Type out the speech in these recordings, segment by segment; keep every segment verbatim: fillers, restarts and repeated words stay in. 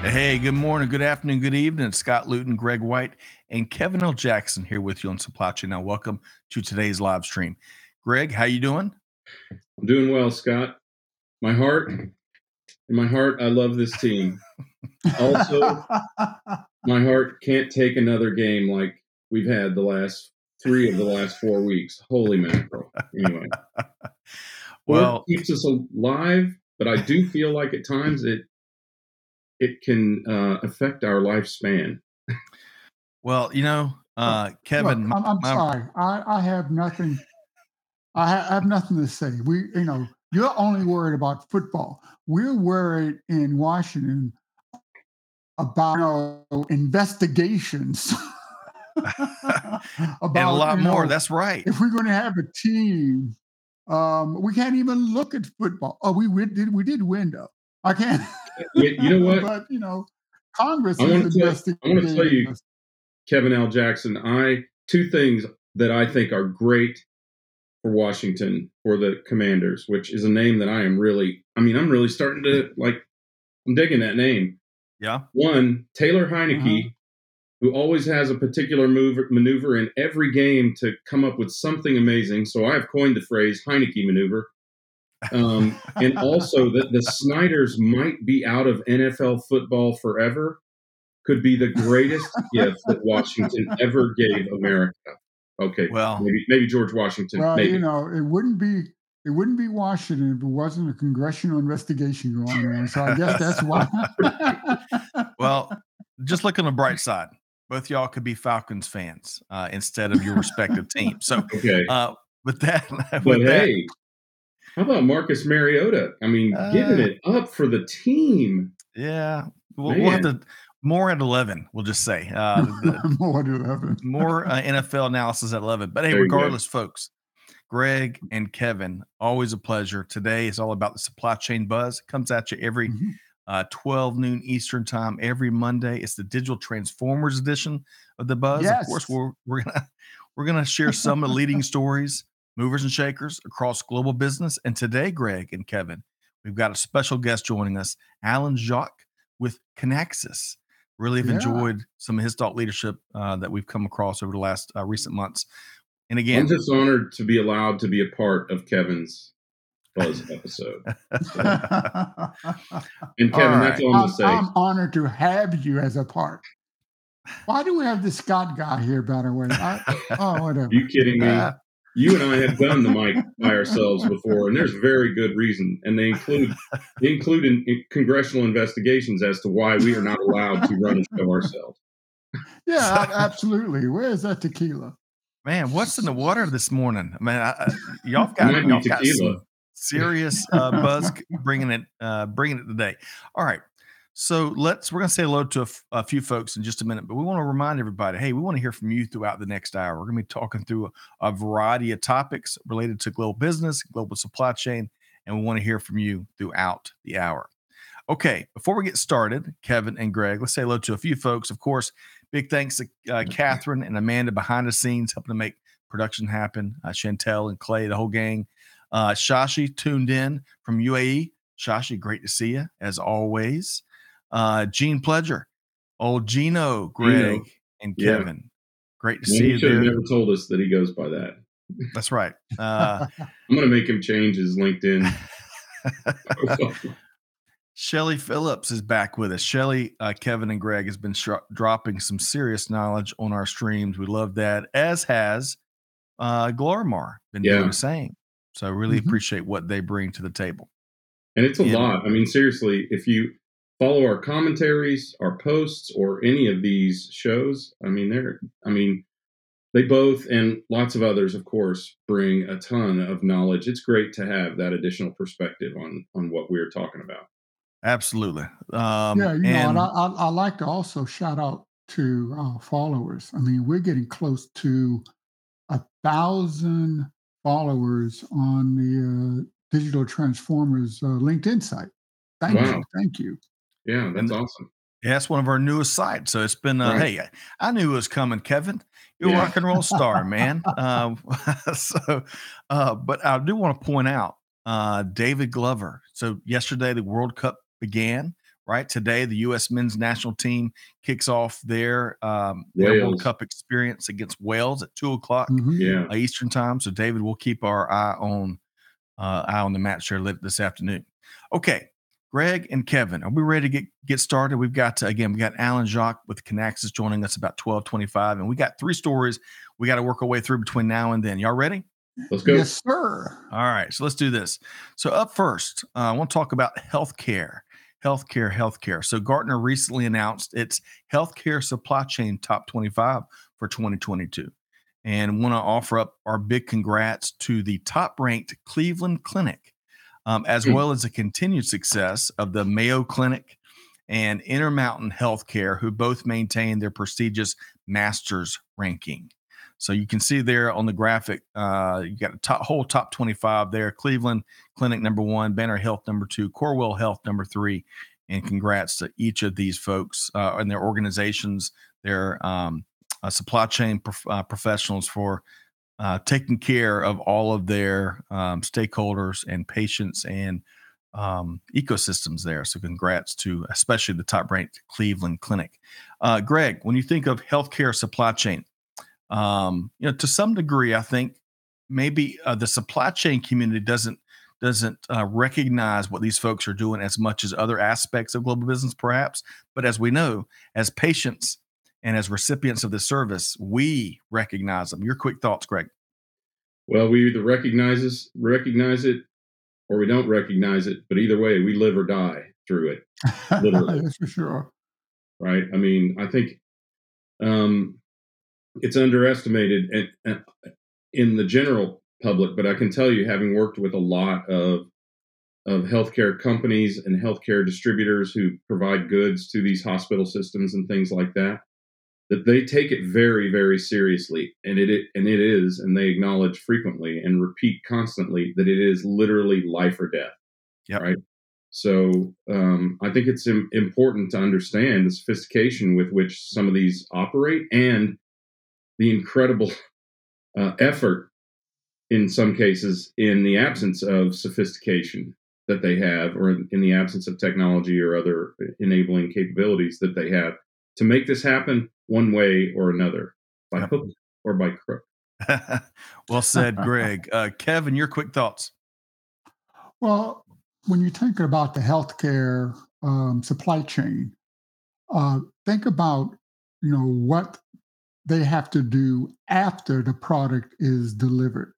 Hey, good morning, good afternoon, good evening. It's Scott Luton, Greg White, and Kevin L. Jackson here with you on Supply Chain Now. Welcome to today's live stream. Greg, how you doing? I'm doing well, Scott. My heart, in my heart, I love this team. Also, my heart can't take another game like we've had the last three of the last four weeks. Holy mackerel. Anyway. Well, it keeps us alive, but I do feel like at times it it can uh, affect our lifespan. Well, you know, uh, Kevin, Look, I'm, I'm my, sorry. I, I have nothing. I, ha- I have nothing to say. We, you know, you're only worried about football. We're worried in Washington about you know, investigations. about and a lot more. Know, That's right. If we're going to have a team, um, we can't even look at football. Oh, we, we did. We did win though. I can't. You know what? But, you know, Congress. I want to tell, I want to tell you, Kevin L. Jackson, I two things that I think are great for Washington, for the Commanders, which is a name that I am really, I mean, I'm really starting to, like, I'm digging that name. Yeah. One, Taylor Heinicke, uh-huh. who always has a particular move, maneuver in every game to come up with something amazing. So I have coined the phrase Heinicke maneuver. um, and also that the Snyders might be out of N F L football forever could be the greatest gift that Washington ever gave America. Okay, well, maybe, maybe George Washington. Well, maybe. You know, it wouldn't be it wouldn't be Washington if it wasn't a congressional investigation going on. So I guess that's why. Well, just look on the bright side. Both y'all could be Falcons fans uh, instead of your respective teams. So, okay. uh, with that, but with hey. That, how about Marcus Mariota? I mean, uh, giving it up for the team. Yeah. We'll, we'll have to more at eleven, we'll just say. Uh, the, more at eleven. More uh, N F L analysis at eleven. But hey, there regardless, folks, Greg and Kevin, always a pleasure. Today is all about the supply chain buzz. It comes at you every mm-hmm. uh, twelve noon Eastern time, every Monday. It's the Digital Transformers edition of the buzz. Yes. Of course, we're, we're gonna we're gonna share some of the leading stories, movers and shakers across global business. And today, Greg and Kevin, we've got a special guest joining us, Alan Jacques with Kinaxis. Really have yeah. enjoyed some of his thought leadership uh, that we've come across over the last uh, recent months. And again, I'm just honored to be allowed to be a part of Kevin's buzz episode. So. And Kevin, all right. That's all I'm going to say. I'm honored to have you as a part. Why do we have this Scott guy here, by the way? I, oh, whatever. Are you kidding me? Uh, You and I have done the mic by ourselves before, and there's very good reason. And they include they include in, in congressional investigations as to why we are not allowed to run a show ourselves. Yeah, absolutely. Where is that tequila? Man, what's in the water this morning? I mean, I, I, y'all got, y'all got some serious uh, buzz bringing it, uh, bringing it today. All right. So let's we're going to say hello to a, f- a few folks in just a minute, but we want to remind everybody, hey, we want to hear from you throughout the next hour. We're going to be talking through a, a variety of topics related to global business, global supply chain, and we want to hear from you throughout the hour. Okay, before we get started, Kevin and Greg, let's say hello to a few folks. Of course, big thanks to uh, Catherine and Amanda behind the scenes helping to make production happen, uh, Chantel and Clay, the whole gang. Uh, Shashi tuned in from U A E. Shashi, great to see you as always. Uh, Gene Pledger, old Gino, Greg, Gino. And Kevin. Yeah. Great to well, see you. He should have never told us that he goes by that. That's right. Uh, I'm going to make him change his LinkedIn. Shelly Phillips is back with us. Shelly, uh, Kevin, and Greg has been sh- dropping some serious knowledge on our streams. We love that, as has uh, Glorimar been yeah. doing the same. So I really mm-hmm. appreciate what they bring to the table. And it's a yeah. lot. I mean, seriously, if you follow our commentaries, our posts, or any of these shows. I mean, they're, I mean, they both and lots of others, of course, bring a ton of knowledge. It's great to have that additional perspective on on what we're talking about. Absolutely. Um, yeah, you and, know, and I, I, I like to also shout out to uh, followers. I mean, we're getting close to a thousand followers on the uh, Digital Transformers uh, LinkedIn site. Thank wow. you. Thank you. Yeah, that's awesome. Yeah, that's one of our newest sites. So it's been, uh, right. hey, I knew it was coming, Kevin. You're yeah. a rock and roll star, man. uh, so, uh, but I do want to point out uh, David Glover. So yesterday, the World Cup began, right? Today, the U S men's national team kicks off their, um, their World Cup experience against Wales at two o'clock mm-hmm. yeah. uh, Eastern time. So, David, we'll keep our eye on uh, eye on the match here this afternoon. Okay. Greg and Kevin, are we ready to get, get started? We've got, to, again, we got Alan Jacques with Kinaxis joining us about twelve twenty-five, and we got three stories we got to work our way through between now and then. Y'all ready? Let's go. Yes, sir. All right, so let's do this. So up first, uh, I want to talk about healthcare, healthcare, healthcare. So Gartner recently announced its healthcare supply chain top twenty-five for twenty twenty-two, and want to offer up our big congrats to the top-ranked Cleveland Clinic, Um, as well as the continued success of the Mayo Clinic and Intermountain Healthcare, who both maintain their prestigious master's ranking. So you can see there on the graphic, uh, you got a top, whole top twenty-five there. Cleveland Clinic number one, Banner Health number two, Corewell Health number three, and congrats to each of these folks uh, and their organizations, their um, uh, supply chain prof- uh, professionals for Uh, taking care of all of their um, stakeholders and patients and um, ecosystems there. So congrats to especially the top-ranked Cleveland Clinic. Uh, Greg, when you think of healthcare supply chain, um, you know, to some degree, I think maybe uh, the supply chain community doesn't doesn't uh, recognize what these folks are doing as much as other aspects of global business, perhaps. But as we know, as patients and as recipients of the service, we recognize them. Your quick thoughts, Greg. Well, we either recognize this, recognize it, or we don't recognize it. But either way, we live or die through it. Literally. That's for sure. Right. I mean, I think um, it's underestimated and, and in the general public. But I can tell you, having worked with a lot of of healthcare companies and healthcare distributors who provide goods to these hospital systems and things like that, that they take it very, very seriously, and it, it and it is, and they acknowledge frequently and repeat constantly that it is literally life or death. Yeah. Right. So um, I think it's im- important to understand the sophistication with which some of these operate and the incredible uh, effort, in some cases, in the absence of sophistication that they have, or in, in the absence of technology or other enabling capabilities that they have to make this happen one way or another, by yep. hook or by crook. Well said, Greg. Uh, Kevin, your quick thoughts. Well, when you think about the healthcare um, supply chain, uh, think about, you know, what they have to do after the product is delivered.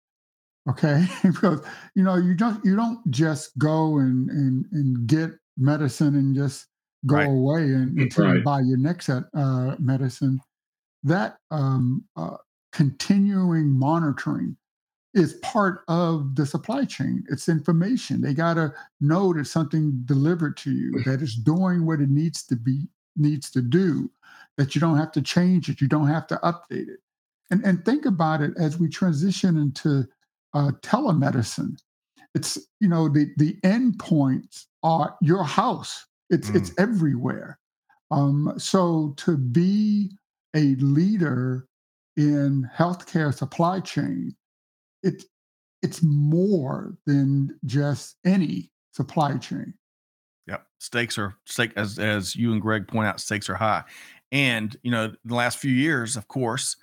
Okay, because you know you don't you don't just go and and, and get medicine and just go right. away and, until right. you buy your next uh, medicine. That um, uh, continuing monitoring is part of the supply chain. It's information. They got to know that something delivered to you, that it's doing what it needs to be needs to do, that you don't have to change it, you don't have to update it. And and think about it as we transition into uh, telemedicine. It's, you know, the the endpoints are your house. It's mm. it's everywhere. Um, so to be a leader in healthcare supply chain, it it's more than just any supply chain. Yep, stakes are stake as as you and Greg point out. Stakes are high, and you know the last few years, of course,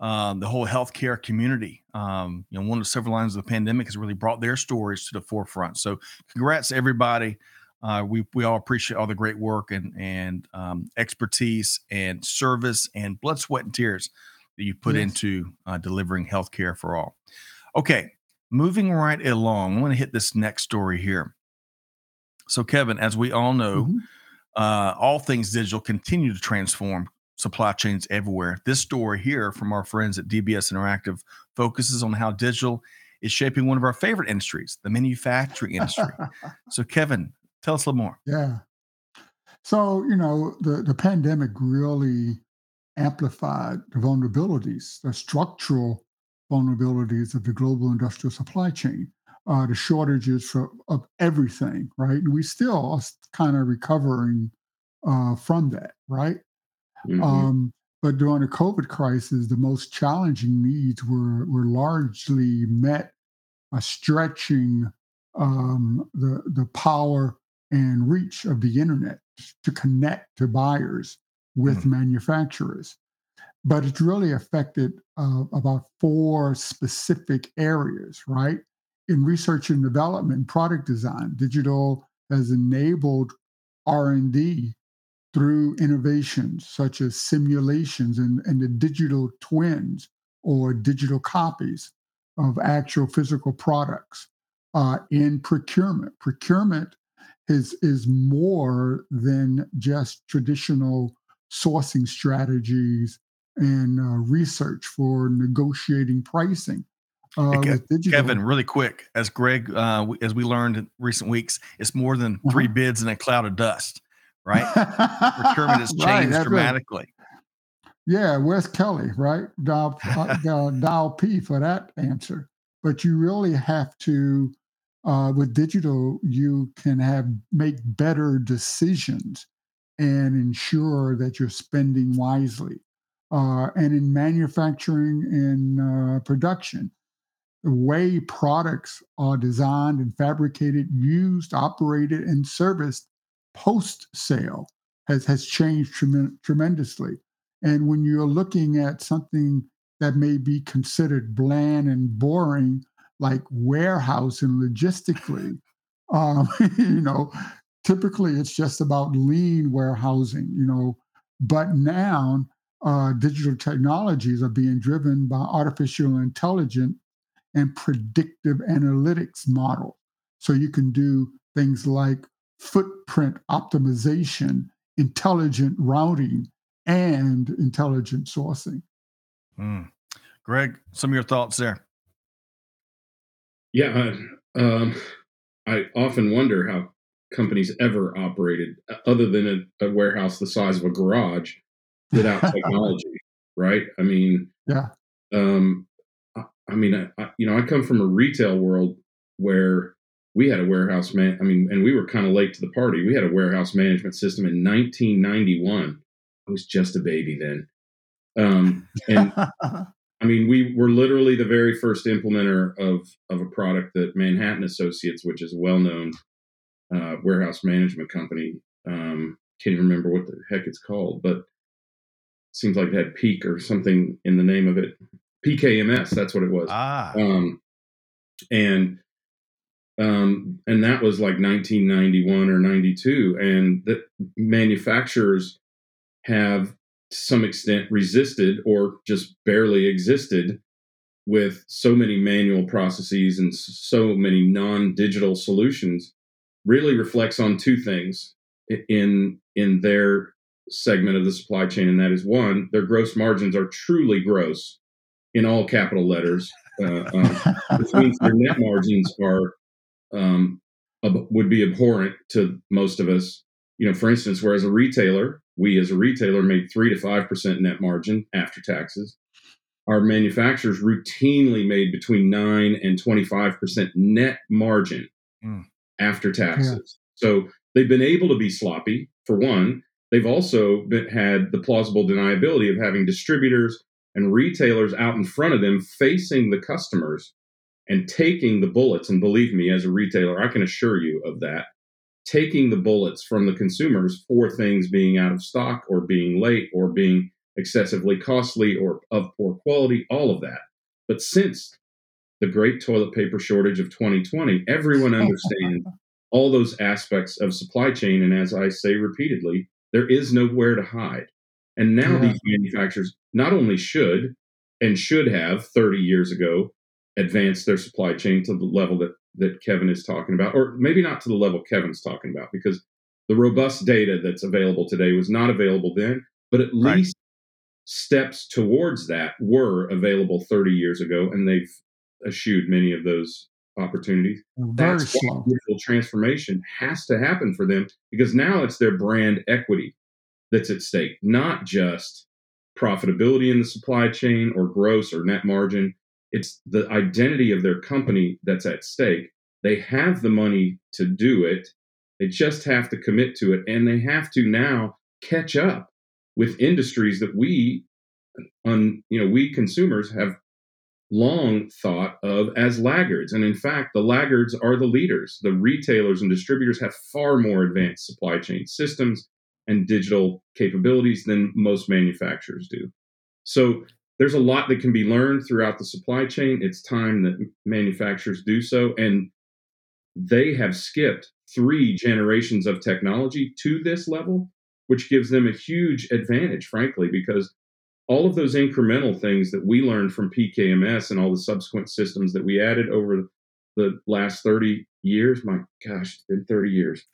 um, the whole healthcare community. Um, you know, one of the several lines of the pandemic has really brought their stories to the forefront. So, congrats to everybody. Uh, we we all appreciate all the great work and and um, expertise and service and blood, sweat, and tears that you put yes. into uh, delivering healthcare for all. Okay, moving right along, I want to hit this next story here. So, Kevin, as we all know, mm-hmm. uh, all things digital continue to transform supply chains everywhere. This story here from our friends at D B S Interactive focuses on how digital is shaping one of our favorite industries, the manufacturing industry. So, Kevin, tell us a little more. Yeah. So, you know, the, the pandemic really amplified the vulnerabilities, the structural vulnerabilities of the global industrial supply chain, uh, the shortages for, of everything, right? And we still are kind of recovering uh, from that, right? Mm-hmm. Um, but during the COVID crisis, the most challenging needs were, were largely met by stretching um, the, the power and reach of the internet to connect to buyers with mm-hmm. manufacturers. But it's really affected uh, about four specific areas, right? In research and development, product design, digital has enabled R and D through innovations such as simulations and, and the digital twins or digital copies of actual physical products. Uh, in procurement, procurement is, is more than just traditional sourcing strategies and uh, research for negotiating pricing. Uh, hey, Kevin, really quick, as Greg, uh, as we learned in recent weeks, it's more than uh-huh. three bids in a cloud of dust, right? Procurement has changed right, dramatically. Right. Yeah, where's Kelly, right? Dial, uh, dial P for that answer. But you really have to, uh, with digital, you can have make better decisions and ensure that you're spending wisely. Uh, and in manufacturing and uh, production, the way products are designed and fabricated, used, operated, and serviced post-sale has, has changed trem- tremendously. And when you're looking at something that may be considered bland and boring, like warehousing logistically, um, you know, typically it's just about lean warehousing, you know, but now, Uh, digital technologies are being driven by artificial intelligence and predictive analytics model. So you can do things like footprint optimization, intelligent routing, and intelligent sourcing. Mm. Greg, some of your thoughts there. Yeah, I, um, I often wonder how companies ever operated other than a, a warehouse the size of a garage without technology, right? I mean, yeah. Um, I, I mean, I, I, you know, I come from a retail world where we had a warehouse man. I mean, and we were kind of late to the party. We had a warehouse management system in nineteen ninety-one. I was just a baby then, um, and I mean, we were literally the very first implementer of of a product that Manhattan Associates, which is a well-known uh, warehouse management company, um, can't even remember what the heck it's called, but seems like it had Peak or something in the name of it. P K M S, that's what it was. Ah. Um, and um, and that was like nineteen ninety-one or ninety-two. And the manufacturers have, to some extent, resisted or just barely existed with so many manual processes and so many non-digital solutions. Really reflects on two things in in their segment of the supply chain, and that is, one, their gross margins are truly gross in all capital letters, uh, um, which means their net margins are um, ab- would be abhorrent to most of us. You know, for instance, whereas a retailer, we as a retailer made three to five percent net margin after taxes, our manufacturers routinely made between nine and twenty-five percent net margin mm. after taxes. Yeah. So they've been able to be sloppy, for one. They've also been, had the plausible deniability of having distributors and retailers out in front of them facing the customers and taking the bullets. And believe me, as a retailer, I can assure you of that, taking the bullets from the consumers for things being out of stock or being late or being excessively costly or of poor quality, all of that. But since the great toilet paper shortage of twenty twenty, everyone understands all those aspects of supply chain. And as I say repeatedly, there is nowhere to hide. And now yeah. these manufacturers not only should and should have thirty years ago advanced their supply chain to the level that, that Kevin is talking about, or maybe not to the level Kevin's talking about, because the robust data that's available today was not available then, but at right. least steps towards that were available thirty years ago, and they've eschewed many of those opportunities. Very That's why digital transformation has to happen for them, because now it's their brand equity that's at stake, not just profitability in the supply chain or gross or net margin. It's the identity of their company that's at stake. They have the money to do it. They just have to commit to it. And they have to now catch up with industries that we, un, you know, we consumers have long thought of as laggards. And in fact, the laggards are the leaders. The retailers and distributors have far more advanced supply chain systems and digital capabilities than most manufacturers do. So there's a lot that can be learned throughout the supply chain. It's time that manufacturers do so. And they have skipped three generations of technology to this level, which gives them a huge advantage, frankly, because all of those incremental things that we learned from P K M S and all the subsequent systems that we added over the last thirty years, my gosh, it's been thirty years.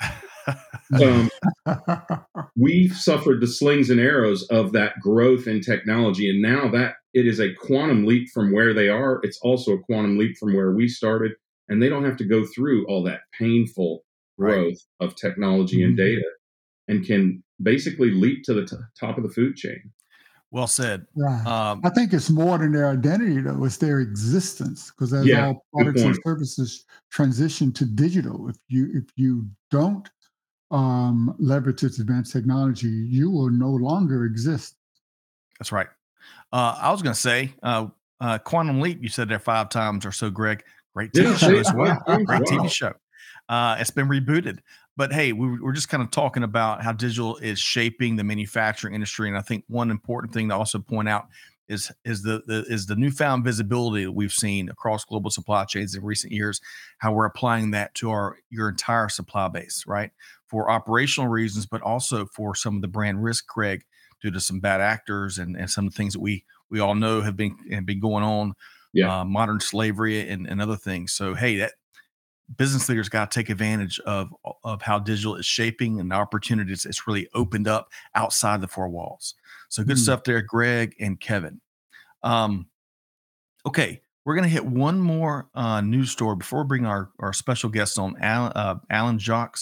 um, we've suffered the slings and arrows of that growth in technology. And now that it is a quantum leap from where they are, it's also a quantum leap from where we started. And they don't have to go through all that painful growth right. of technology mm-hmm. and data, and can basically leap to the t- top of the food chain. Well said. Right. Um, I think it's more than their identity, though. It's their existence, because as yeah, all products and services transition to digital, if you if you don't um, leverage its advanced technology, you will no longer exist. That's right. Uh, I was going to say uh, uh, quantum leap. You said there five times or so, Greg. Great T V yeah, show as well. Great wow. T V show. Uh, it's been rebooted. But hey, we were just kind of talking about how digital is shaping the manufacturing industry, and I think one important thing to also point out is is the, the is the newfound visibility that we've seen across global supply chains in recent years. How we're applying that to our your entire supply base, right? For operational reasons, but also for some of the brand risk, Greg, due to some bad actors and, and some of the things that we we all know have been have been going on, yeah. uh, modern slavery and, and other things. So hey, that. Business leaders got to take advantage of of how digital is shaping and the opportunities it's really opened up outside the four walls. So good mm. stuff there, Greg and Kevin. Um, okay, we're going to hit one more uh, news story before we bring our, our special guest on. Alan, uh, Alan Jacques,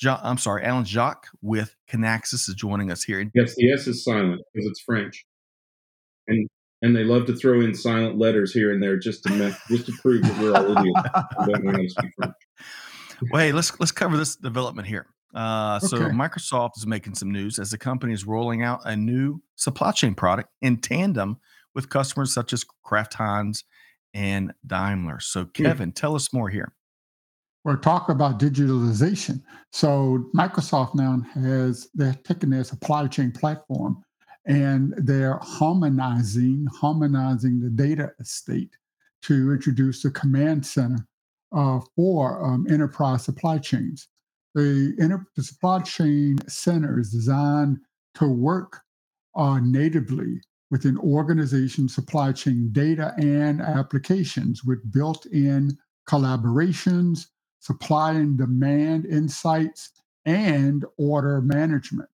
jo- I'm sorry, Alan Jacques with Kinaxis is joining us here. Yes, the S is silent because it's French, and and they love to throw in silent letters here and there just to me- just to prove that we're all idiots. Well, hey, let's let's cover this development here. Uh, okay. So Microsoft is making some news as the company is rolling out a new supply chain product in tandem with customers such as Kraft Heinz and Daimler. So Kevin, mm. tell us more here. We're talking about digitalization. So Microsoft now has they're taking their supply chain platform, and they're harmonizing, harmonizing the data estate to introduce a command center uh, for um, enterprise supply chains. The, inter- the supply chain center is designed to work uh, natively with an organization supply chain data and applications with built-in collaborations, supply and demand insights, and order management.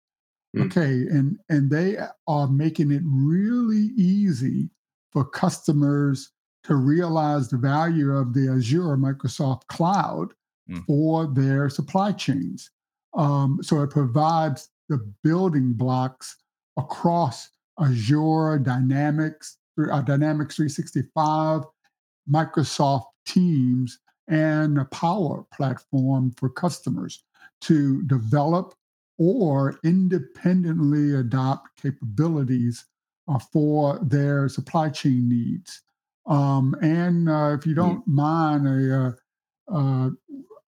Okay, and, and they are making it really easy for customers to realize the value of the Azure Microsoft Cloud mm. for their supply chains. Um, so it provides the building blocks across Azure, Dynamics, uh, Dynamics three sixty-five, Microsoft Teams, and the Power Platform for customers to develop or independently adopt capabilities uh, for their supply chain needs. Um, and uh, if you don't mm-hmm. mind, a, uh, uh,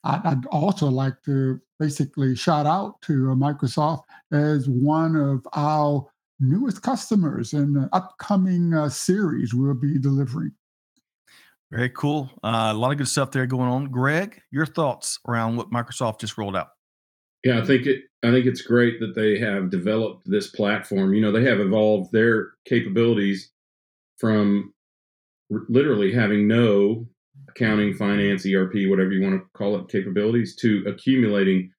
I, I'd also like to basically shout out to uh, Microsoft as one of our newest customers in the upcoming uh, series we'll be delivering. Very cool. Uh, a lot of good stuff there going on. Greg, your thoughts around what Microsoft just rolled out? Yeah, I think it. I think it's great that they have developed this platform. You know, they have evolved their capabilities from r- literally having no accounting, finance, E R P, whatever you want to call it, capabilities to accumulating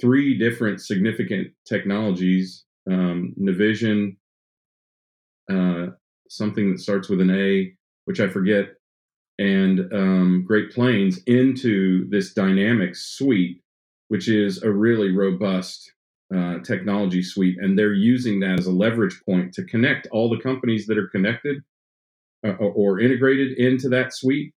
three different significant technologies: um, Navision, uh, something that starts with an A, which I forget, and um, Great Plains into this Dynamics suite, which is a really robust uh, technology suite, and they're using that as a leverage point to connect all the companies that are connected uh, or integrated into that suite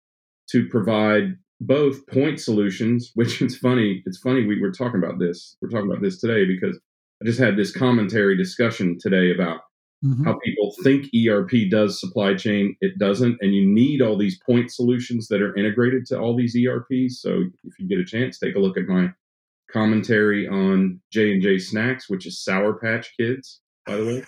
to provide both point solutions, which is funny. It's funny we were talking about this. We're talking about this today because I just had this commentary discussion today about mm-hmm. how people think E R P does supply chain. It doesn't. And you need all these point solutions that are integrated to all these E R Ps. So if you get a chance, take a look at my commentary on J and J Snacks, which is Sour Patch Kids, by the way.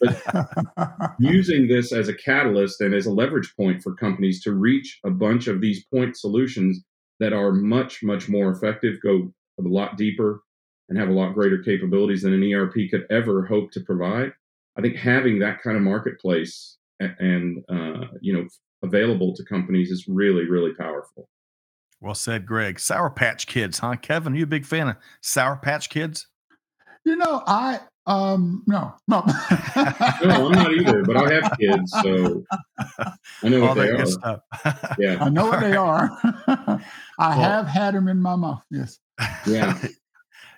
But using this as a catalyst and as a leverage point for companies to reach a bunch of these point solutions that are much, much more effective, go a lot deeper, and have a lot greater capabilities than an E R P could ever hope to provide. I think having that kind of marketplace and, uh, you know, available to companies is really, really powerful. Well said, Greg. Sour Patch Kids, huh? Kevin, are you a big fan of Sour Patch Kids? You know, I... Um, no, no, no, I'm not either, but I have kids, so I know all what they are. Stuff. Yeah, I know all what right. they are. I well, have had them in my mouth. Yes. Yeah.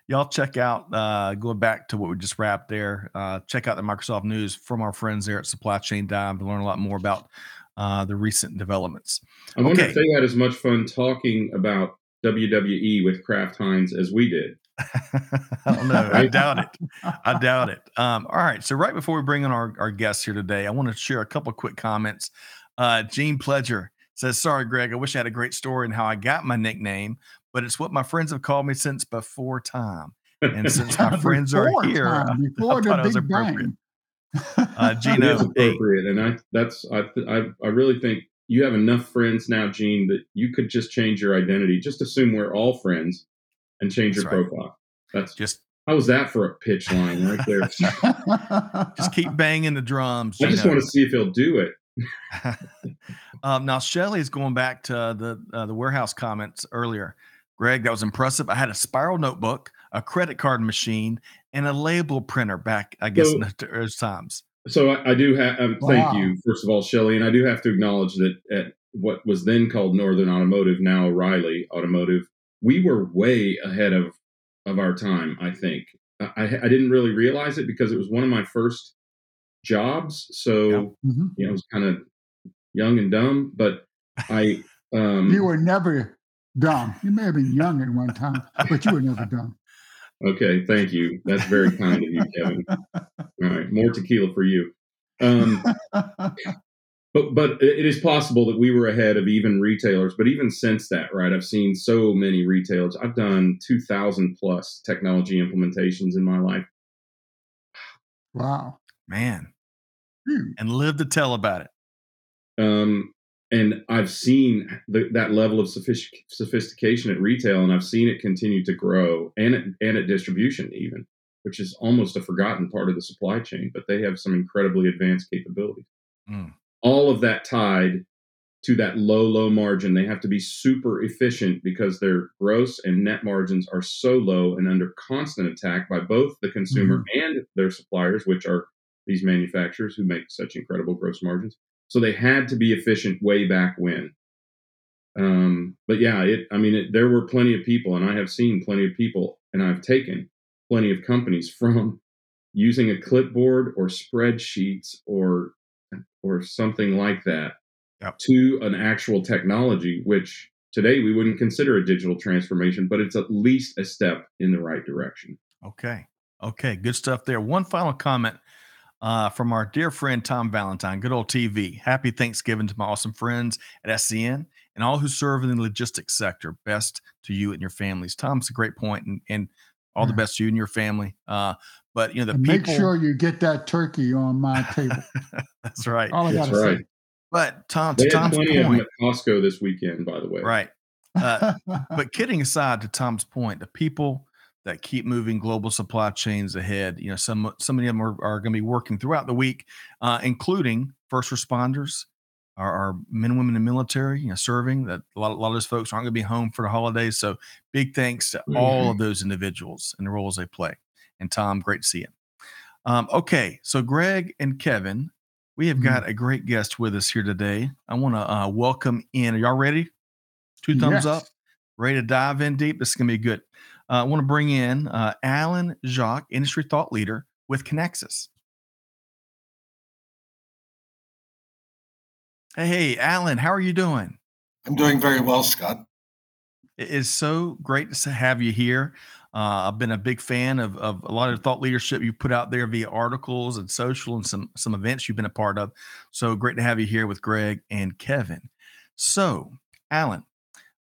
Y'all check out, uh, going back to what we just wrapped there, uh, check out the Microsoft news from our friends there at Supply Chain Dive to learn a lot more about, uh, the recent developments. I wonder okay. if they had as much fun talking about W W E with Kraft Heinz as we did. I don't know. I doubt it. I doubt it. Um, all right. So right before we bring in our, our guests here today, I want to share a couple of quick comments. Uh, Gene Pledger says, sorry, Greg, I wish I had a great story in how I got my nickname, but it's what my friends have called me since before time. And since my friends are here, time, I, I thought it was appropriate. Uh, Gene, it is appropriate. And I, that's, I, I, I really think you have enough friends now, Gene, that you could just change your identity. Just assume we're all friends. And change That's your right. profile. That's just how was that for a pitch line right there? Just keep banging the drums. I just know. want to see if he'll do it. um, now Shelly is going back to the uh, the warehouse comments earlier. Greg, that was impressive. I had a spiral notebook, a credit card machine, and a label printer back, I guess, so, in those times. So I, I do have. Um, wow. Thank you, first of all, Shelly, and I do have to acknowledge that at what was then called Northern Automotive, now O'Reilly Automotive. We were way ahead of, of our time, I think. I, I didn't really realize it because it was one of my first jobs. So, yeah. mm-hmm. you know, I was kind of young and dumb, but I... Um, you were never dumb. You may have been young at one time, but you were never dumb. Okay, thank you. That's very kind of you, Kevin. All right, more tequila for you. Um, But, but it is possible that we were ahead of even retailers. But even since that, right, I've seen so many retailers. I've done two thousand plus technology implementations in my life. Wow, man. Hmm. And live to tell about it. Um, and I've seen the, that level of sophistic- sophistication at retail, and I've seen it continue to grow and at, and at distribution even, which is almost a forgotten part of the supply chain. But they have some incredibly advanced capabilities. Mm. All of that tied to that low, low margin. They have to be super efficient because their gross and net margins are so low and under constant attack by both the consumer mm-hmm. and their suppliers, which are these manufacturers who make such incredible gross margins. So they had to be efficient way back when. Um, but yeah, it, I mean, it, there were plenty of people, and I have seen plenty of people, and I've taken plenty of companies from using a clipboard or spreadsheets or or something like that yep. to an actual technology, which today we wouldn't consider a digital transformation, but it's at least a step in the right direction. Okay. Okay. Good stuff there. One final comment uh, from our dear friend, Tom Valentine, good old T V. Happy Thanksgiving to my awesome friends at S C N and all who serve in the logistics sector. Best to you and your families. Tom's a great point, and, and all yeah. the best to you and your family. Uh, But you know, the people, make sure you get that turkey on my table. That's right. All I That's gotta right. say. But Tom, to they Tom's had plenty point, of them at Costco this weekend, by the way. Right. Uh, but kidding aside, to Tom's point, the people that keep moving global supply chains ahead, you know, some so many of them are, are going to be working throughout the week, uh, including first responders, our, our men and women in the military, you know, serving. That a lot, a lot of those folks aren't going to be home for the holidays. So big thanks to mm-hmm. all of those individuals and the roles they play. And Tom, great to see you. Um, okay, so Greg and Kevin, we have mm-hmm. got a great guest with us here today. I want to uh, welcome in. Are y'all ready? Two thumbs yes. up. Ready to dive in deep? This is going to be good. uh, I want to bring in uh, Alan Jacques, industry thought leader with Kinaxis. Hey, Alan, how are you doing? I'm doing very well, Scott. It is so great to have you here. Uh, I've been a big fan of, of a lot of the thought leadership you put out there via articles and social and some, some events you've been a part of. So great to have you here with Greg and Kevin. So, Alan,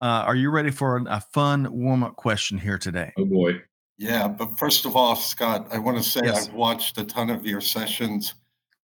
uh, are you ready for an, a fun warm-up question here today? Oh, boy. Yeah, but first of all, Scott, I want to say yes. I've watched a ton of your sessions.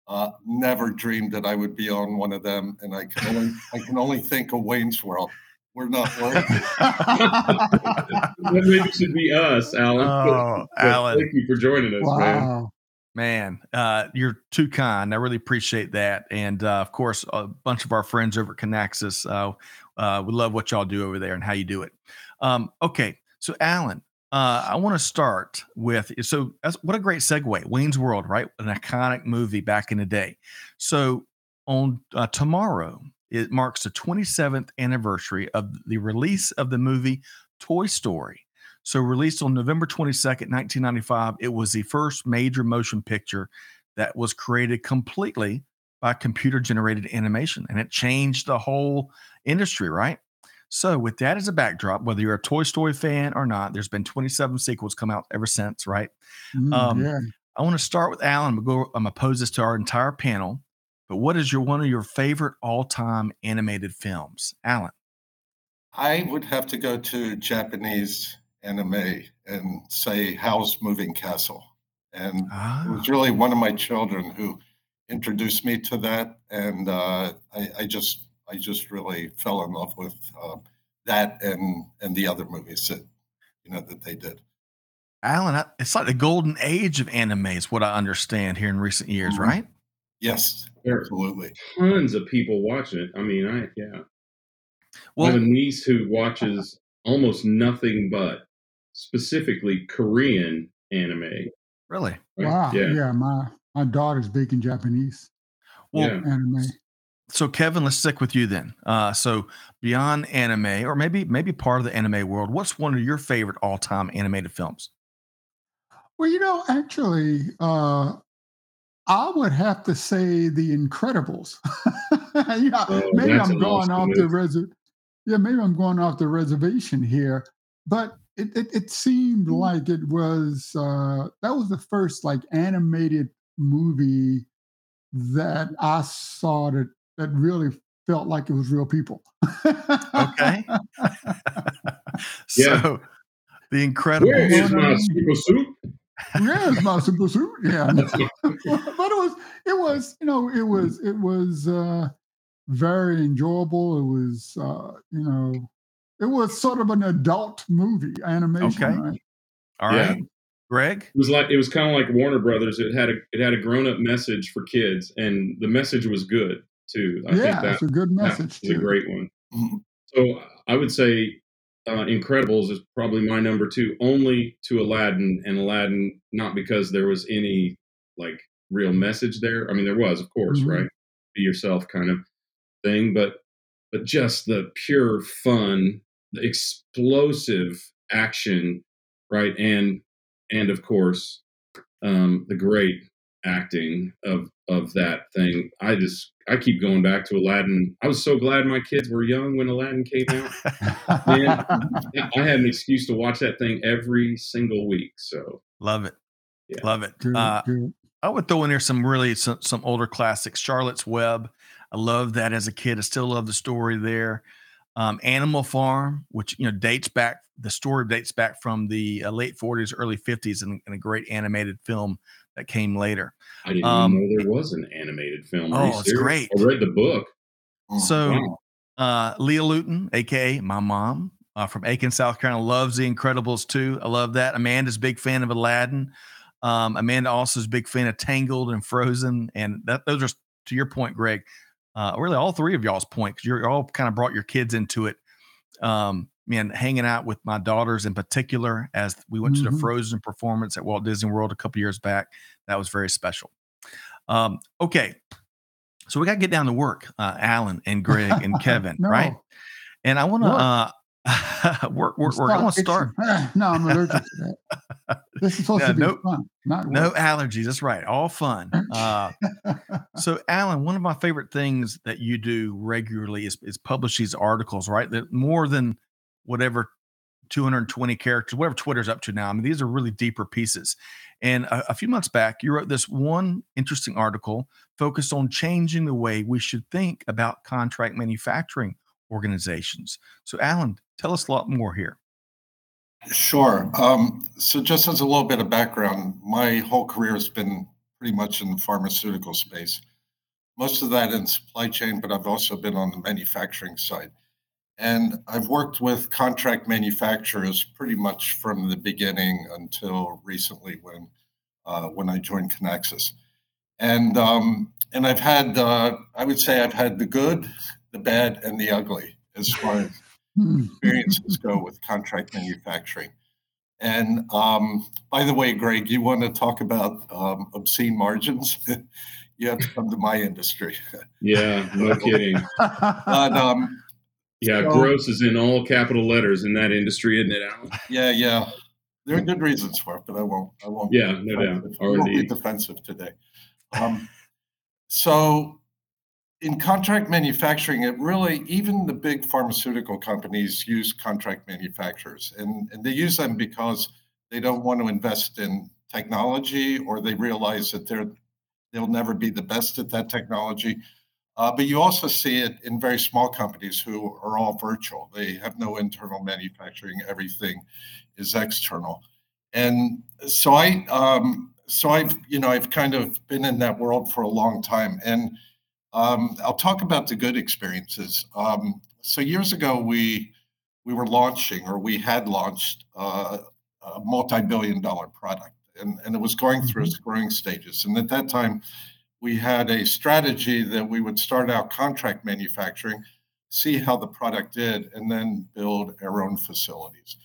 Uh, never dreamed that I would be on one of them, and I can only, I can only think of Wayne's World. We're not worried. That maybe should be us, Alan. Oh, but Alan. Thank you for joining us, wow. man. Man, uh, you're too kind. I really appreciate that. And, uh, of course, a bunch of our friends over at Connexus, uh, uh, we love what y'all do over there and how you do it. Um, okay, so Alan, uh, I want to start with, so that's, what a great segue. Wayne's World, right? An iconic movie back in the day. So on uh, tomorrow, it marks the twenty-seventh anniversary of the release of the movie Toy Story. So released on November twenty-second, nineteen ninety-five, it was the first major motion picture that was created completely by computer-generated animation, and it changed the whole industry, right? So with that as a backdrop, whether you're a Toy Story fan or not, there's been twenty-seven sequels come out ever since, right? Mm, um, yeah. I want to start with Alan. I'm going to pose this to our entire panel. But what is your one of your favorite all-time animated films, Alan? I would have to go to Japanese anime and say Howl's Moving Castle. And ah. it was really one of my children who introduced me to that. And uh, I, I just I just really fell in love with uh, that and and the other movies that you know that they did. Alan, I, it's like the golden age of anime is what I understand here in recent years, mm-hmm. right? Yes, absolutely. There are tons of people watching it. I mean, I yeah. Well, I have a niece who watches almost nothing but specifically Korean anime. Really? Right? Wow. Yeah. yeah. My my daughter's speaking Japanese. Well, yeah. anime. So Kevin, let's stick with you then. Uh, so beyond anime, or maybe maybe part of the anime world, what's one of your favorite all-time animated films? Well, you know, actually. Uh, I would have to say The Incredibles. yeah, oh, maybe I'm going off the reser- Yeah, maybe I'm going off the reservation here, but it it, it seemed mm-hmm. like it was uh, that was the first like animated movie that I saw that that really felt like it was real people. okay. so yeah. The Incredibles. Where is my super soup? yeah, it's my super suit. Yeah, but it was, it was, you know, it was, it was uh, very enjoyable. It was, uh, you know, it was sort of an adult movie animation. Okay, right? all yeah. right, Greg. It was like it was kind of like Warner Brothers. It had a it had a grown up message for kids, and the message was good too. I yeah, think that, it's a good message. It's a great one. Mm-hmm. So I would say. Uh, Incredibles is probably my number two, only to Aladdin, and Aladdin not because there was any like real message there. I mean, there was, of course, mm-hmm. right? Be yourself kind of thing, but but just the pure fun, the explosive action, right? And and of course, um, the great acting of of that thing. I just. I keep going back to Aladdin. I was so glad my kids were young when Aladdin came out. Man, I had an excuse to watch that thing every single week. So love it, yeah. love it. Uh, I would throw in here some really some, some older classics. Charlotte's Web. I loved that as a kid. I still love the story there. Um, Animal Farm, which you know dates back. The story dates back from the uh, late forties, early fifties, and, and a great animated film. That came later. I didn't um, even know there was an animated film. Oh, it's great. I read the book. Oh, so wow. uh, Leah Luton, a k a my mom uh, from Aiken, South Carolina, loves The Incredibles too. I love that. Amanda's a big fan of Aladdin. Um, Amanda also is a big fan of Tangled and Frozen. And that those are, to your point, Greg, uh, really all three of y'all's point, because you're all kind of brought your kids into it. Um, Man, hanging out with my daughters in particular as we went mm-hmm. to the Frozen performance at Walt Disney World a couple years back. That was very special. Um, okay. So we got to get down to work, uh, Alan and Greg and Kevin, no. right? And I want to, uh, we're we're, we're going to start. No, I'm allergic to that. This is supposed yeah, to be no, fun. Not no allergies. That's right. All fun. Uh, so, Alan, one of my favorite things that you do regularly is, is publish these articles, right? That more than whatever two hundred twenty characters, whatever Twitter's up to now. I mean, these are really deeper pieces. And a, a few months back, you wrote this one interesting article focused on changing the way we should think about contract manufacturing organizations. So, Alan, tell us a lot more here. Sure. Um, so just as a little bit of background, my whole career has been pretty much in the pharmaceutical space. Most of that in supply chain, but I've also been on the manufacturing side. And I've worked with contract manufacturers pretty much from the beginning until recently when uh, when I joined Kinaxis. And, um, and I've had, uh, I would say I've had the good, the bad, and the ugly as far as experiences go with contract manufacturing. And um, by the way, Greg, you want to talk about um, obscene margins? You have to come to my industry. Yeah, no kidding. But, um, yeah, so, gross is in all capital letters in that industry, isn't it, Alan? Yeah, yeah. There are good reasons for it, but I won't. I won't. Yeah, no doubt. I won't be defensive today. Um, so. In contract manufacturing, it really, even the big pharmaceutical companies use contract manufacturers, and, and they use them because they don't want to invest in technology, or they realize that they're, they'll never be the best at that technology. Uh, but you also see it in very small companies who are all virtual. They have no internal manufacturing. Everything is external. And so I, um, so I've, you know, I've kind of been in that world for a long time. And Um, I'll talk about the good experiences. Um, so years ago, we we were launching, or we had launched, uh, a multi-billion dollar product, and, and it was going through its growing stages. And at that time, we had a strategy that we would start out contract manufacturing, see how the product did, and then build our own facilities.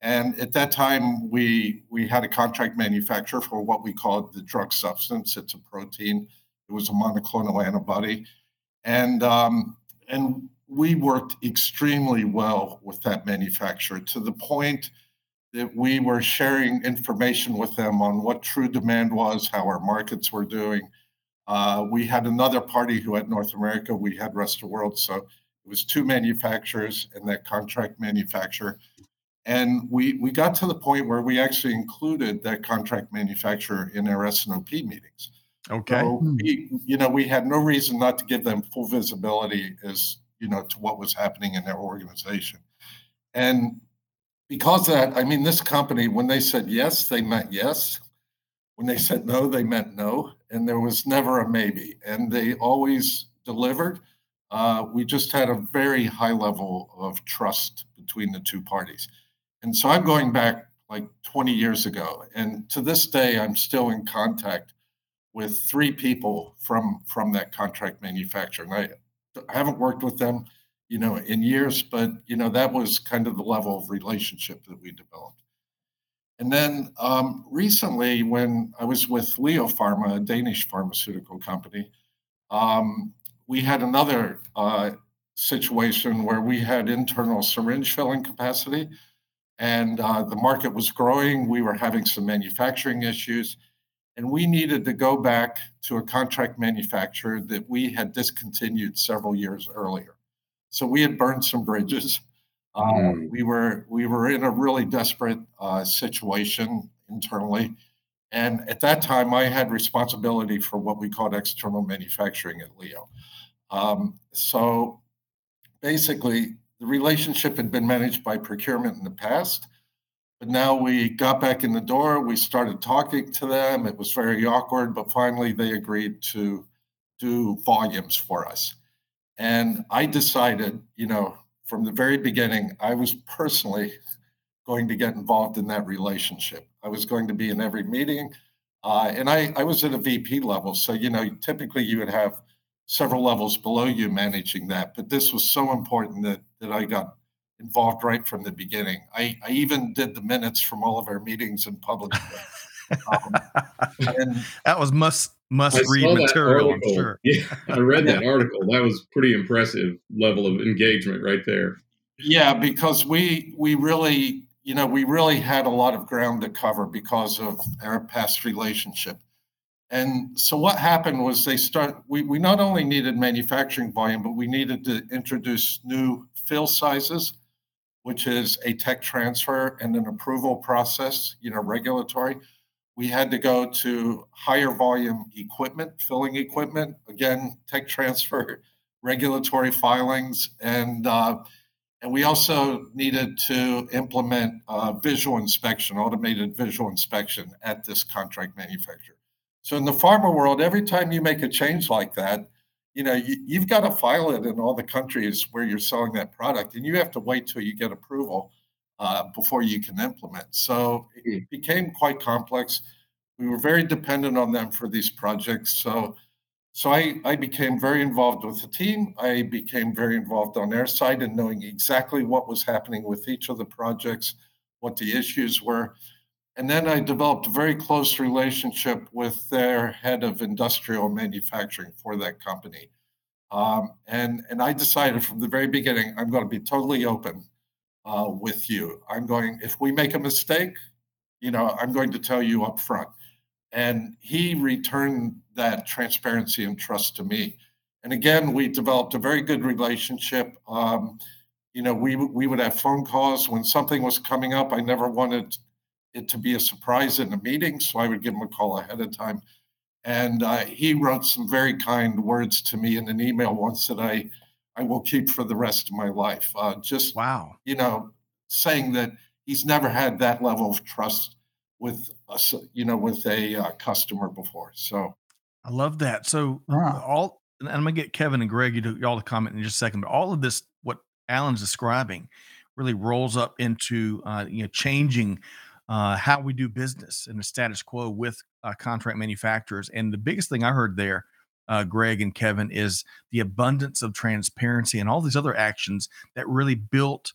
And at that time, we we had a contract manufacturer for what we called the drug substance. It's a protein. It was a monoclonal antibody, and um, and we worked extremely well with that manufacturer to the point that we were sharing information with them on what true demand was, how our markets were doing. Uh, we had another party who had North America, we had rest of the world, so it was two manufacturers and that contract manufacturer. And we, we got to the point where we actually included that contract manufacturer in our S and O P meetings. Okay. So we, you know, we had no reason not to give them full visibility as, you know, to what was happening in their organization. And because of that, I mean, this company, when they said yes, they meant yes. When they said no, they meant no. And there was never a maybe. And they always delivered. Uh, we just had a very high level of trust between the two parties. And so I'm going back like twenty years ago. And to this day, I'm still in contact with three people from from that contract manufacturer. And I, I haven't worked with them, you know, in years, but, you know, that was kind of the level of relationship that we developed. And then um, recently, when I was with Leo Pharma, a Danish pharmaceutical company, um, we had another uh, situation where we had internal syringe filling capacity, and uh, the market was growing. We were having some manufacturing issues. And we needed to go back to a contract manufacturer that we had discontinued several years earlier. So we had burned some bridges. Mm-hmm. Uh, we were we were in a really desperate uh, situation internally. And at that time, I had responsibility for what we called external manufacturing at Leo. Um, so basically, the relationship had been managed by procurement in the past. But now we got back in the door, we started talking to them. It was very awkward, but finally they agreed to do volumes for us. And I decided, you know, from the very beginning, I was personally going to get involved in that relationship. I was going to be in every meeting. Uh, and I, I was at a V P level. So, you know, typically you would have several levels below you managing that. But this was so important that, that I got involved right from the beginning. I, I even did the minutes from all of our meetings in public. Um, and that was must must I read material, I'm sure. Yeah, I read that article. That was pretty impressive level of engagement right there. Yeah, because we we really, you know, we really had a lot of ground to cover because of our past relationship. And so what happened was they start, we, we not only needed manufacturing volume, but we needed to introduce new fill sizes, which is a tech transfer and an approval process, you know, regulatory. We had to go to higher volume equipment, filling equipment, again, tech transfer, regulatory filings, and uh, and we also needed to implement uh, visual inspection, automated visual inspection at this contract manufacturer. So in the pharma world, every time you make a change like that, you know, you, you've got to file it in all the countries where you're selling that product, and you have to wait till you get approval uh, before you can implement. So it became quite complex. We were very dependent on them for these projects. So, so I, I became very involved with the team. I became very involved on their side in knowing exactly what was happening with each of the projects, what the issues were. And then I developed a very close relationship with their head of industrial manufacturing for that company. Um, and, and I decided from the very beginning, I'm going to be totally open uh, with you. I'm going, if we make a mistake, you know, I'm going to tell you up front. And he returned that transparency and trust to me. And again, we developed a very good relationship. Um, you know, we, we would have phone calls when something was coming up. I never wanted it to be a surprise in a meeting, so I would give him a call ahead of time. And uh, he wrote some very kind words to me in an email once that I, I will keep for the rest of my life. Uh, just, wow. you know, saying that he's never had that level of trust with us, you know, with a uh, customer before. So I love that. So wow. all, and I'm gonna get Kevin and Greg, you do, y'all to comment in just a second, but all of this, what Alan's describing really rolls up into, uh, you know, changing Uh, how we do business and the status quo with uh, contract manufacturers. And the biggest thing I heard there, uh, Greg and Kevin, is the abundance of transparency and all these other actions that really built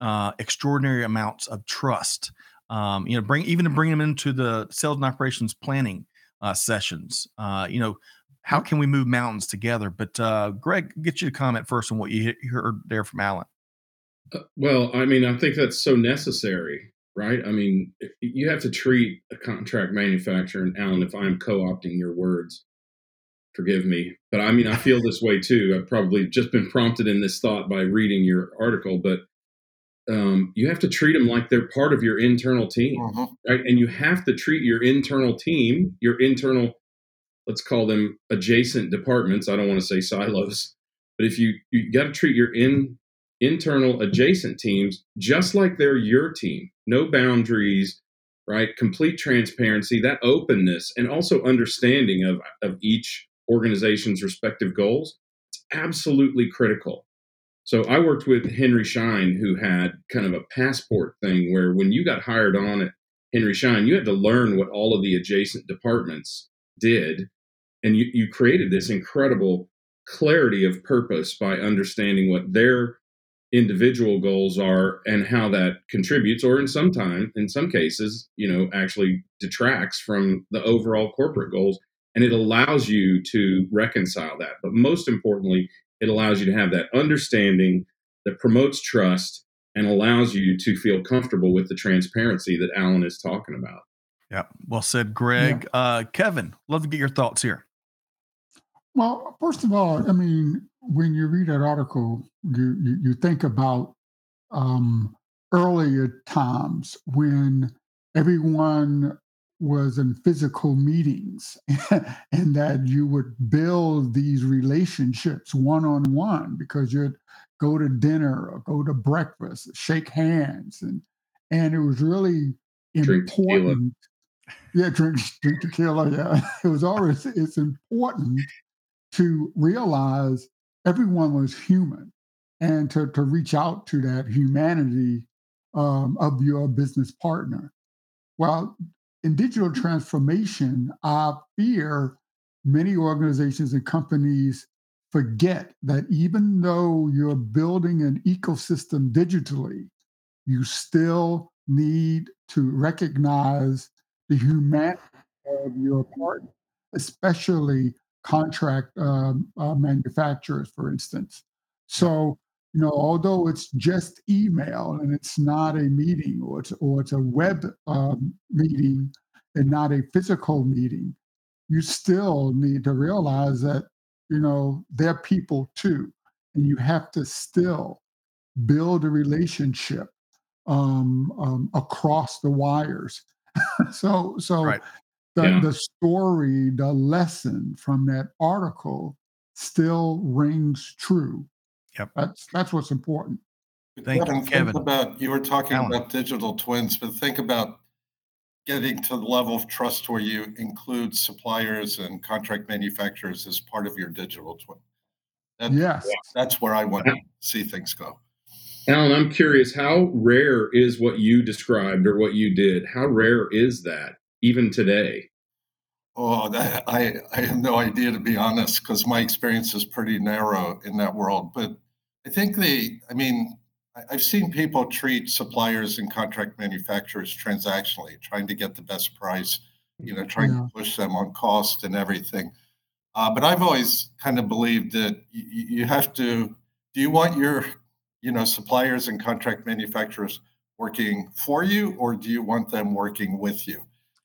uh, extraordinary amounts of trust. Um, you know, bring even to bring them into the sales and operations planning uh, sessions. Uh, you know, how can we move mountains together? But uh, Greg, get you to comment first on what you heard there from Alan. Well, I mean, I think that's so necessary. Right. I mean, you have to treat a contract manufacturer, and Alan, if I'm co-opting your words, forgive me. But I mean, I feel this way, too. I've probably just been prompted in this thought by reading your article. But um, you have to treat them like they're part of your internal team. Uh-huh. Right. And you have to treat your internal team, your internal, let's call them adjacent departments. I don't want to say silos. But if you you got to treat your in internal adjacent teams just like they're your team. No boundaries, right? Complete transparency, that openness, and also understanding of, of each organization's respective goals. It's absolutely critical. So I worked with Henry Schein, who had kind of a passport thing where when you got hired on at Henry Schein, you had to learn what all of the adjacent departments did. And you, you created this incredible clarity of purpose by understanding what their individual goals are and how that contributes, or in some time, in some cases, you know, actually detracts from the overall corporate goals. And it allows you to reconcile that. But most importantly, it allows you to have that understanding that promotes trust and allows you to feel comfortable with the transparency that Alan is talking about. Yeah. Well said, Greg. Yeah. Uh, Kevin, love to get your thoughts here. Well, first of all, I mean, when you read that article, you you, you think about um, earlier times when everyone was in physical meetings and that you would build these relationships one-on-one because you'd go to dinner or go to breakfast, shake hands. And and it was really drink important. Tequila. Yeah, drink, drink tequila. Yeah, it was always, it's important to realize everyone was human and to, to reach out to that humanity um, of your business partner. Well, in digital transformation, I fear many organizations and companies forget that even though you're building an ecosystem digitally, you still need to recognize the humanity of your partner, especially contract um, uh, manufacturers, for instance. So you know, although it's just email and it's not a meeting, or it's, or it's a web um, meeting and not a physical meeting, you still need to realize that, you know, they're people too. And you have to still build a relationship um, um, across the wires. so so right. the, yeah. the story, the lesson from that article still rings true. Yep. That's that's what's important. Thank you, Kevin. About, you were talking Alan. about digital twins, but think about getting to the level of trust where you include suppliers and contract manufacturers as part of your digital twin. That's, yes. That's where I want to see things go. Alan, I'm curious, how rare is what you described or what you did? How rare is that even today? Oh, that, I, I have no idea, to be honest, because my experience is pretty narrow in that world. But I think the, I mean, I've seen people treat suppliers and contract manufacturers transactionally, trying to get the best price, you know, trying yeah. to push them on cost and everything. Uh, but I've always kind of believed that you, you have to, do you want your, you know, suppliers and contract manufacturers working for you, or do you want them working with you?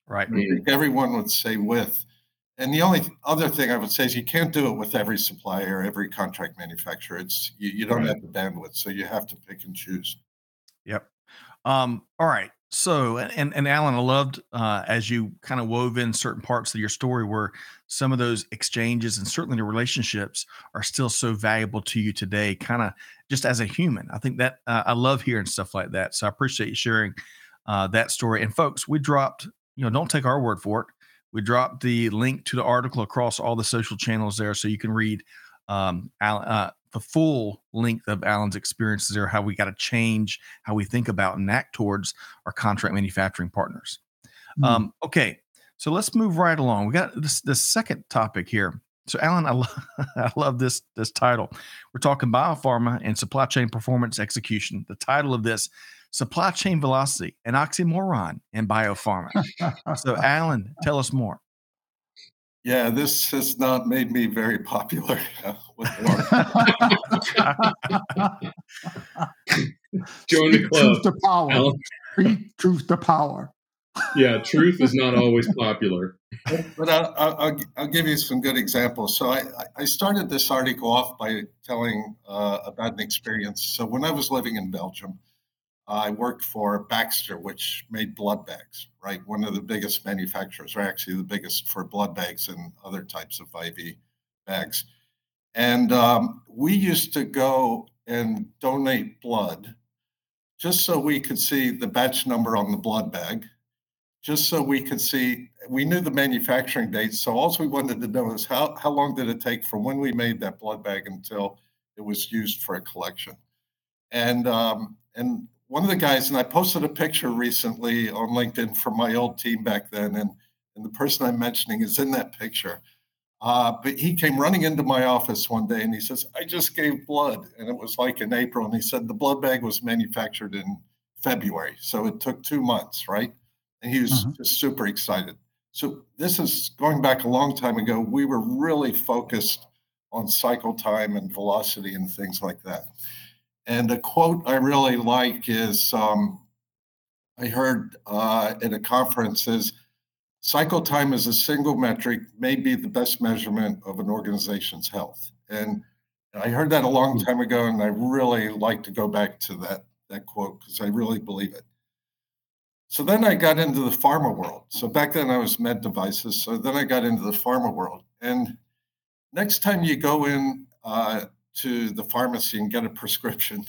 Right. I think everyone would say with. And the only other thing I would say is you can't do it with every supplier, every contract manufacturer. It's you, you don't right. have the bandwidth, so you have to pick and choose. Yep. Um, all right. So, and and Alan, I loved uh, as you kind of wove in certain parts of your story where some of those exchanges and certainly the relationships are still so valuable to you today, kind of just as a human. I think that uh, I love hearing stuff like that. So I appreciate you sharing uh, that story. And folks, we dropped, you know, don't take our word for it. We dropped the link to the article across all the social channels there, so you can read um, Alan, uh, the full length of Alan's experiences there, how we got to change how we think about and act towards our contract manufacturing partners. Mm-hmm. Um, okay, so let's move right along. We got this, this second topic here. So Alan, I, lo- I love this, this title. We're talking biopharma and supply chain performance execution. The title of this, Supply Chain Velocity, an Oxymoron in Biopharma. So Alan, tell us more. Yeah, this has not made me very popular. With Join the club. Truth to power. Speak truth to power. Yeah, truth is not always popular. But I'll, I'll, I'll give you some good examples. So I, I started this article off by telling uh, about an experience. So when I was living in Belgium, I worked for Baxter, which made blood bags, right? One of the biggest manufacturers, or actually the biggest for blood bags and other types of I V bags. And um, we used to go and donate blood just so we could see the batch number on the blood bag, just so we could see, we knew the manufacturing date. So all we wanted to know is how, how long did it take from when we made that blood bag until it was used for a collection? And, um, and, one of the guys, and I posted a picture recently on LinkedIn from my old team back then, and, and the person I'm mentioning is in that picture. Uh, but he came running into my office one day, and he says, I just gave blood. And it was like in April. And he said, the blood bag was manufactured in February. So it took two months, right? And he was mm-hmm. just super excited. So this is going back a long time ago. We were really focused on cycle time and velocity and things like that. And a quote I really like is, um, I heard uh, at a conference is, cycle time as a single metric may be the best measurement of an organization's health. And I heard that a long time ago, and I really like to go back to that, that quote because I really believe it. So then I got into the pharma world. So back then I was med devices. So then I got into the pharma world. And next time you go in, uh, to the pharmacy and get a prescription,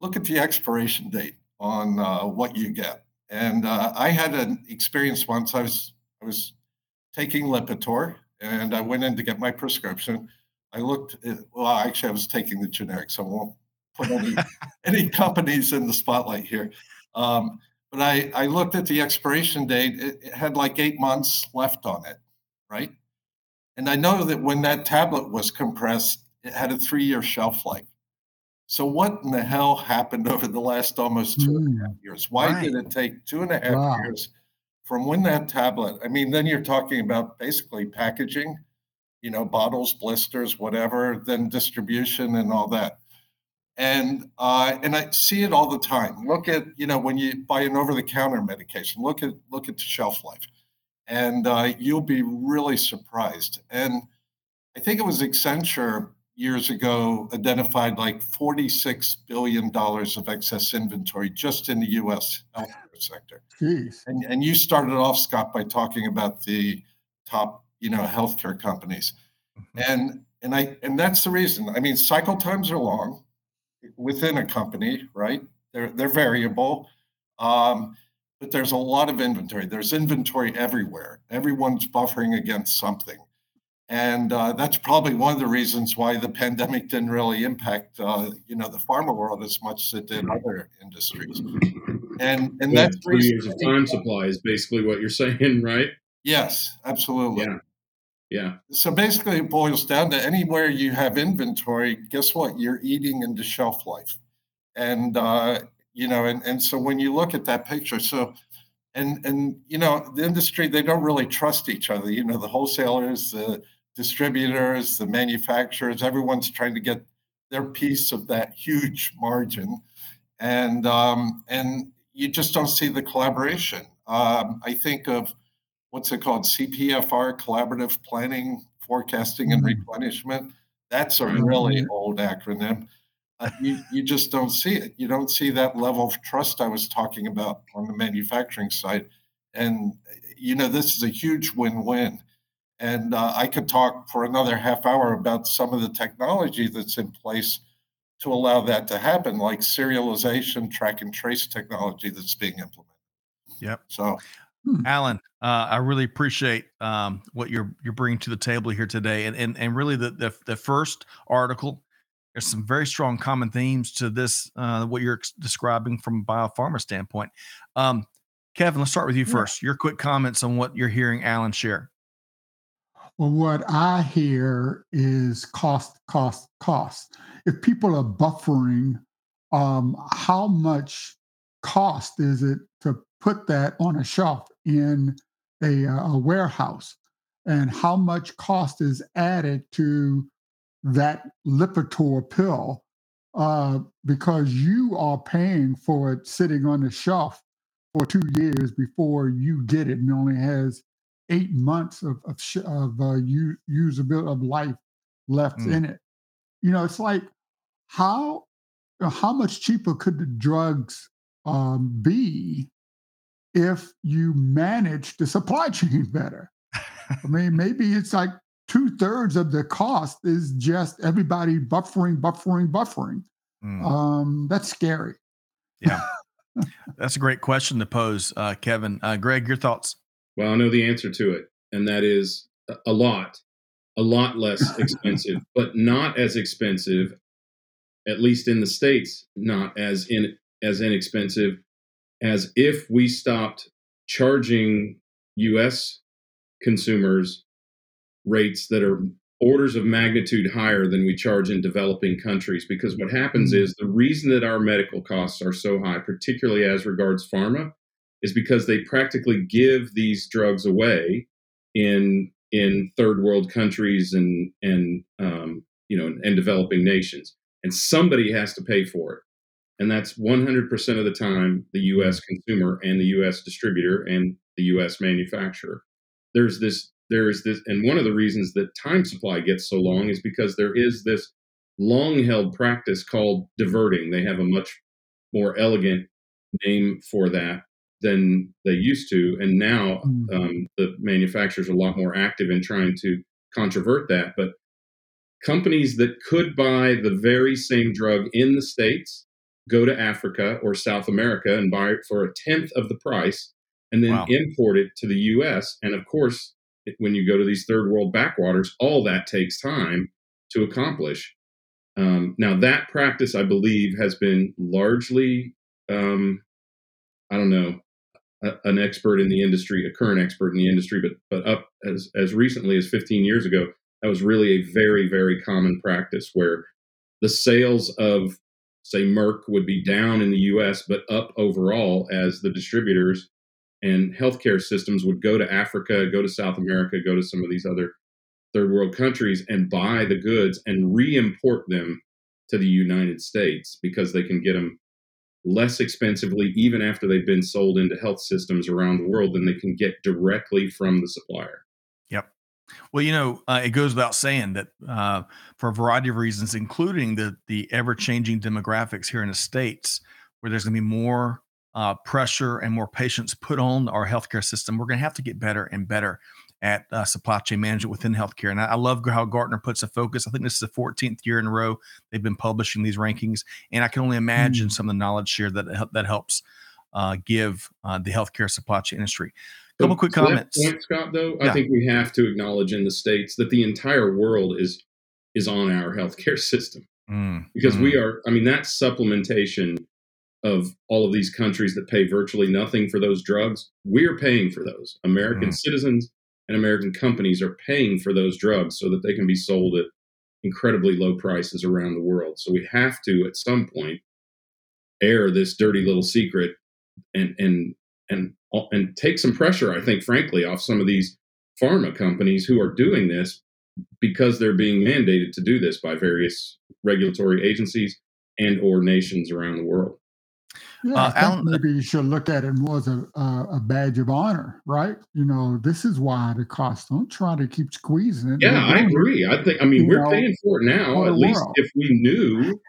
look at the expiration date on uh, what you get. And uh, I had an experience once. I was I was taking Lipitor, and I went in to get my prescription. I looked at, well, actually, I was taking the generic, so I won't put any any companies in the spotlight here. Um, but I, I looked at the expiration date. It, it had like eight months left on it, right? And I know that when that tablet was compressed, it had a three-year shelf life. So what in the hell happened over the last almost two and a half years? Why right. did it take two and a half wow. years from when that tablet, I mean, then you're talking about basically packaging, you know, bottles, blisters, whatever, then distribution and all that. And uh, and I see it all the time. Look at, you know, when you buy an over-the-counter medication, look at look at the shelf life, and uh, you'll be really surprised. And I think it was Accenture years ago identified like forty-six billion dollars of excess inventory just in the U S healthcare sector. Jeez. And and you started off, Scott, by talking about the top, you know, healthcare companies, mm-hmm. and and I and that's the reason. I mean, cycle times are long. Within a company, right? They're they're variable, um, but there's a lot of inventory. There's inventory everywhere. Everyone's buffering against something, and uh, that's probably one of the reasons why the pandemic didn't really impact uh, you know the pharma world as much as it did other industries. And and that's three years of time supply is basically what you're saying, right? Yes, absolutely. Yeah. Yeah. So basically, it boils down to anywhere you have inventory, guess what? You're eating into shelf life. And, uh, you know, and, and so when you look at that picture, so, and, and, you know, the industry, they don't really trust each other. You know, the wholesalers, the distributors, the manufacturers, everyone's trying to get their piece of that huge margin. And, um, and you just don't see the collaboration. Um, I think of, what's it called? C P F R, Collaborative Planning, Forecasting, and Replenishment. That's a really old acronym. Uh, you, you just don't see it. You don't see that level of trust I was talking about on the manufacturing side. And, you know, this is a huge win-win. And uh, I could talk for another half hour about some of the technology that's in place to allow that to happen, like serialization, track and trace technology that's being implemented. Yep. So... Hmm. Alan, uh, I really appreciate um, what you're you're bringing to the table here today, and and and really the the, the first article. There's some very strong common themes to this, uh, what you're describing from a biopharma standpoint. Um, Kevin, let's start with you first. Your quick comments on what you're hearing Alan share. Well, what I hear is cost, cost, cost. If people are buffering, um, how much cost is it to put that on a shelf in a, a warehouse, and how much cost is added to that Lipitor pill uh, because you are paying for it sitting on the shelf for two years before you get it, and it only has eight months of of, of uh, usability of life left mm. in it. You know, it's like how how much cheaper could the drugs um, be? If you manage the supply chain better. I mean, maybe it's like two thirds of the cost is just everybody buffering, buffering, buffering. Mm. Um, that's scary. Yeah. That's a great question to pose, uh, Kevin. Uh, Greg, your thoughts? Well, I know the answer to it, and that is a lot, a lot less expensive, but not as expensive, at least in the States, not as in as inexpensive as if we stopped charging U S consumers rates that are orders of magnitude higher than we charge in developing countries. Because what happens is the reason that our medical costs are so high, particularly as regards pharma, is because they practically give these drugs away in in third world countries and and um, you know and developing nations, and somebody has to pay for it. And that's one hundred percent of the time the U S consumer and the U S distributor and the U S manufacturer. There's this, there is this, and one of the reasons that time supply gets so long is because there is this long-held practice called diverting. They have a much more elegant name for that than they used to. And now um, the manufacturers are a lot more active in trying to controvert that. But companies that could buy the very same drug in the States go to Africa or South America and buy it for a tenth of the price, and then wow. import it to the U S. And of course, it, when you go to these third world backwaters, all that takes time to accomplish. Um, now, that practice, I believe, has been largely, um, I don't know, a, an expert in the industry, a current expert in the industry, but but up as, as recently as fifteen years ago, that was really a very, very common practice where the sales of say Merck would be down in the U S, but up overall as the distributors and healthcare systems would go to Africa, go to South America, go to some of these other third world countries and buy the goods and re-import them to the United States because they can get them less expensively, even after they've been sold into health systems around the world, than they can get directly from the supplier. Yep. Well, you know, uh, it goes without saying that uh, for a variety of reasons, including the the ever-changing demographics here in the States, where there's going to be more uh, pressure and more patients put on our healthcare system, we're going to have to get better and better at uh, supply chain management within healthcare. And I, I love how Gartner puts a focus. I think this is the fourteenth year in a row they've been publishing these rankings. And I can only imagine mm. some of the knowledge share that that helps uh, give uh, the healthcare supply chain industry. A couple so, quick so comments. That point, Scott, though, yeah. I think we have to acknowledge in the States that the entire world is is on our healthcare system. Mm. Because mm. we are, I mean, that supplementation of all of these countries that pay virtually nothing for those drugs, we're paying for those. American mm. citizens and American companies are paying for those drugs so that they can be sold at incredibly low prices around the world. So we have to, at some point, air this dirty little secret and and and and take some pressure, I think, frankly, off some of these pharma companies who are doing this because they're being mandated to do this by various regulatory agencies and or nations around the world. Yeah, uh, I think Alan, maybe you should look at it more as a, a badge of honor, right? You know, this is why the cost. Don't try to keep squeezing it. Yeah, I agree. I think, I mean, we're paying for it now. At least if we knew,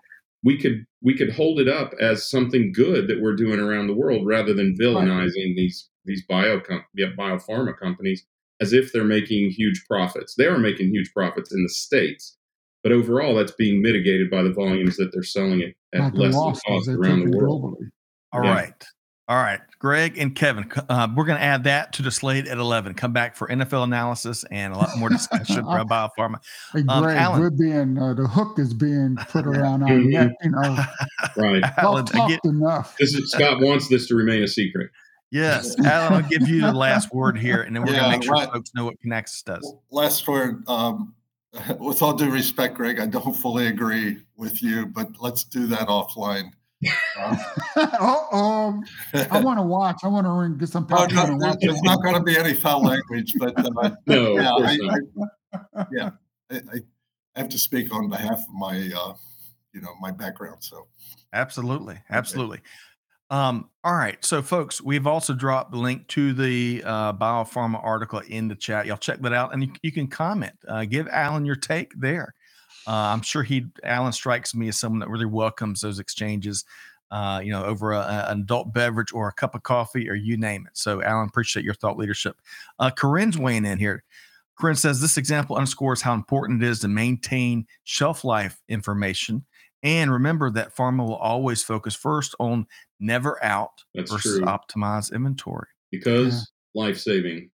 we could we could hold it up as something good that we're doing around the world rather than villainizing these these bio com- biopharma companies as if they're making huge profits. They are making huge profits in the States. But overall, that's being mitigated by the volumes that they're selling it at less than cost around the world. All yeah. right. All right. Greg and Kevin, uh, we're going to add that to the slate at eleven. Come back for N F L analysis and a lot more discussion about biopharma. Hey, Greg, um, Alan, we're being, uh, the hook is being put around our neck. You know, right. Alan, get, enough. This is, Scott wants this to remain a secret. Yes. Alan, I'll give you the last word here, and then we're yeah, going to make sure right. folks know what Kinaxis does. Last word. Um, With all due respect, Greg, I don't fully agree with you, but let's do that offline. Uh, oh, I want to watch. I want to get some. No, no, watch there's it. Not going to be any foul language, but uh, no, yeah, I, I, yeah I, I have to speak on behalf of my, uh, you know, my background. So, absolutely, absolutely. Okay. Um, all right. So folks, we've also dropped the link to the uh, biopharma article in the chat. Y'all check that out, and you, you can comment, uh, give Alan your take there. Uh, I'm sure he, Alan strikes me as someone that really welcomes those exchanges, uh, you know, over a, a, an adult beverage or a cup of coffee or you name it. So Alan, appreciate your thought leadership. Uh, Corinne's weighing in here. Corinne says this example underscores how important it is to maintain shelf life information. And remember that pharma will always focus first on never out That's versus true. Optimize inventory. Because yeah. life-saving,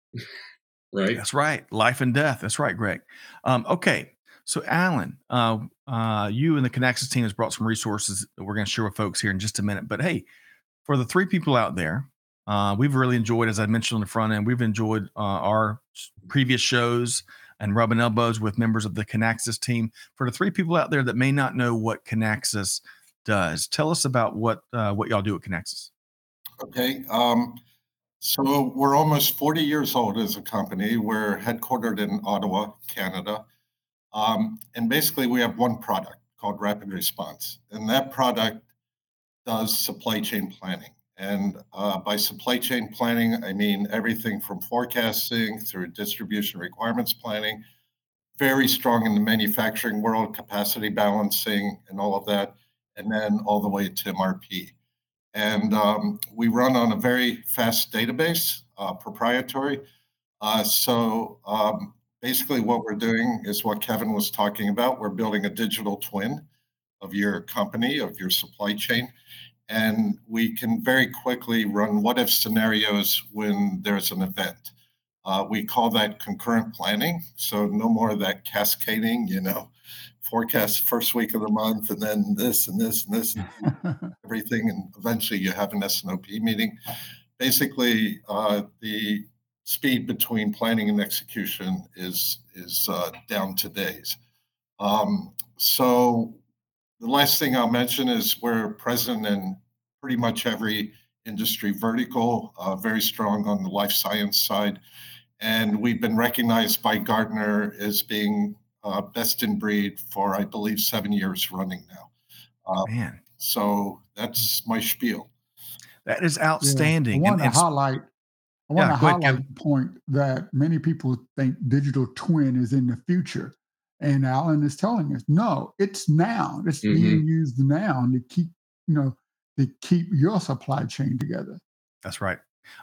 right? That's right. Life and death. That's right, Greg. Um, okay. So, Alan, uh, uh, you and the Kinaxis team has brought some resources that we're going to share with folks here in just a minute. But, hey, for the three people out there, uh, we've really enjoyed, as I mentioned on the front end, we've enjoyed uh, our previous shows and rubbing elbows with members of the Kinaxis team. For the three people out there that may not know what Kinaxis does, tell us about what uh, what y'all do at Kinaxis. Okay, um, so we're almost forty years old as a company. We're headquartered in Ottawa, Canada. Um, and basically we have one product called Rapid Response. And that product does supply chain planning. And uh, by supply chain planning, I mean everything from forecasting through distribution requirements planning, very strong in the manufacturing world, capacity balancing and all of that, and then all the way to M R P. And um, we run on a very fast database, uh, proprietary. Uh, so um, basically what we're doing is what Kevin was talking about. We're building a digital twin of your company, of your supply chain. And we can very quickly run what-if scenarios when there's an event. Uh, we call that concurrent planning. So no more of that cascading, you know, forecast first week of the month, and then this and this and this and everything. And eventually you have an S N O P meeting. Basically, uh, the speed between planning and execution is, is uh, down to days. Um, so... The last thing I'll mention is we're present in pretty much every industry vertical, uh, very strong on the life science side. And we've been recognized by Gartner as being uh, best in breed for, I believe, seven years running now. Uh, Man. So that's my spiel. That is outstanding. Yeah. I want and, to highlight, I want yeah, to highlight ahead, the point that many people think digital twin is in the future. And Alan is telling us, no, it's now. It's mm-hmm. being used now to keep, you know, to keep your supply chain together. That's right.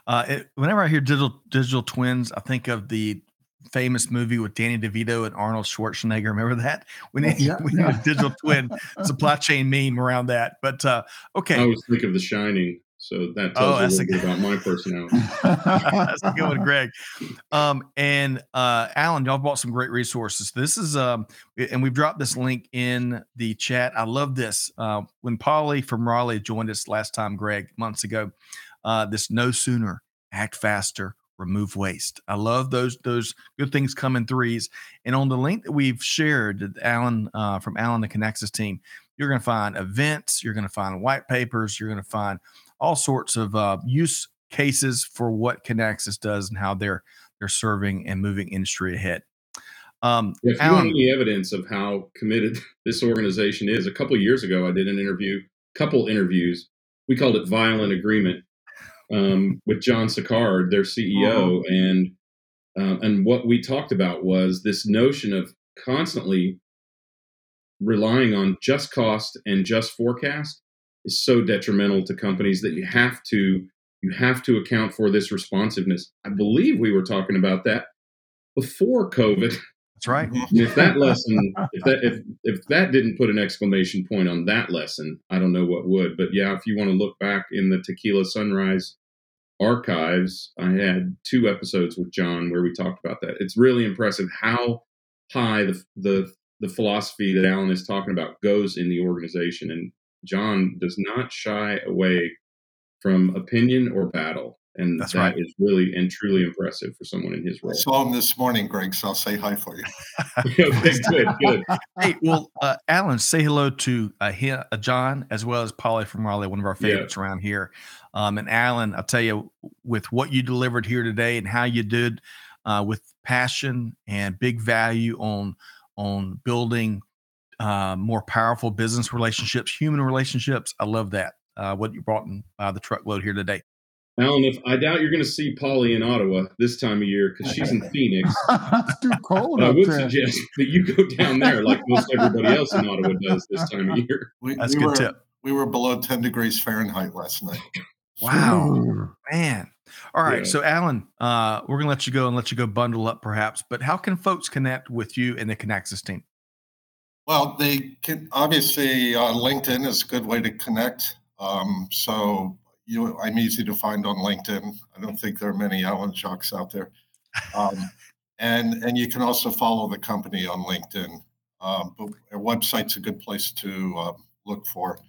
Uh, it, whenever I hear digital digital twins, I think of the famous movie with Danny DeVito and Arnold Schwarzenegger. Remember that? We need, yeah, we need yeah. a digital twin supply chain meme around that. But uh, okay. I always think of The Shining. So that tells oh, you a little bit about my personality. That's a good one, Greg. Um, and uh, Alan, y'all bought some great resources. This is, um, and we've dropped this link in the chat. I love this. Uh, when Polly from Raleigh joined us last time, Greg, months ago, uh, this no sooner, act faster, remove waste. I love those those good things come in threes. And on the link that we've shared, Alan uh, from Alan, the Kinaxis team, you're going to find events, you're going to find white papers, you're going to find all sorts of uh, use cases for what Kinaxis does and how they're they're serving and moving industry ahead. Um, yeah, if you Alan, want any evidence of how committed this organization is, a couple of years ago I did an interview, couple interviews. We called it Violent Agreement um, with John Sicard, their C E O, uh-huh. and uh, and what we talked about was this notion of constantly relying on just cost and just forecast is so detrimental to companies that you have to you have to account for this responsiveness. I believe we were talking about that before COVID. That's right. If that lesson, if that if if that didn't put an exclamation point on that lesson, I don't know what would. But yeah, if you want to look back in the Tequila Sunrise archives, I had two episodes with John where we talked about that. It's really impressive how high the the the philosophy that Alan is talking about goes in the organization. And John does not shy away from opinion or battle. And That's that right. is really and truly impressive for someone in his role. I saw him this morning, Greg, so I'll say hi for you. Okay, good, good. Hey, well, uh, Alan, say hello to uh, him, uh, John, as well as Polly from Raleigh, one of our favorites yeah. around here. Um, and Alan, I'll tell you, with what you delivered here today and how you did uh, with passion and big value on on building uh, more powerful business relationships, human relationships. I love that. Uh, what you brought in uh, the truckload here today. Alan, if I doubt you're going to see Polly in Ottawa this time of year because she's in Phoenix. It's too cold. I would there. suggest that you go down there like most everybody else in Ottawa does this time of year. We, That's we a good were, tip. We were below ten degrees Fahrenheit last night. Wow, Ooh. man. All right. Yeah. So, Alan, uh, we're going to let you go and let you go bundle up perhaps, but how can folks connect with you and the Kinaxis team? Well, they can obviously uh, LinkedIn is a good way to connect. Um, so you, I'm easy to find on LinkedIn. I don't think there are many Alan Jacques out there. Um, and and you can also follow the company on LinkedIn. Um, but our website's a good place to uh, look for,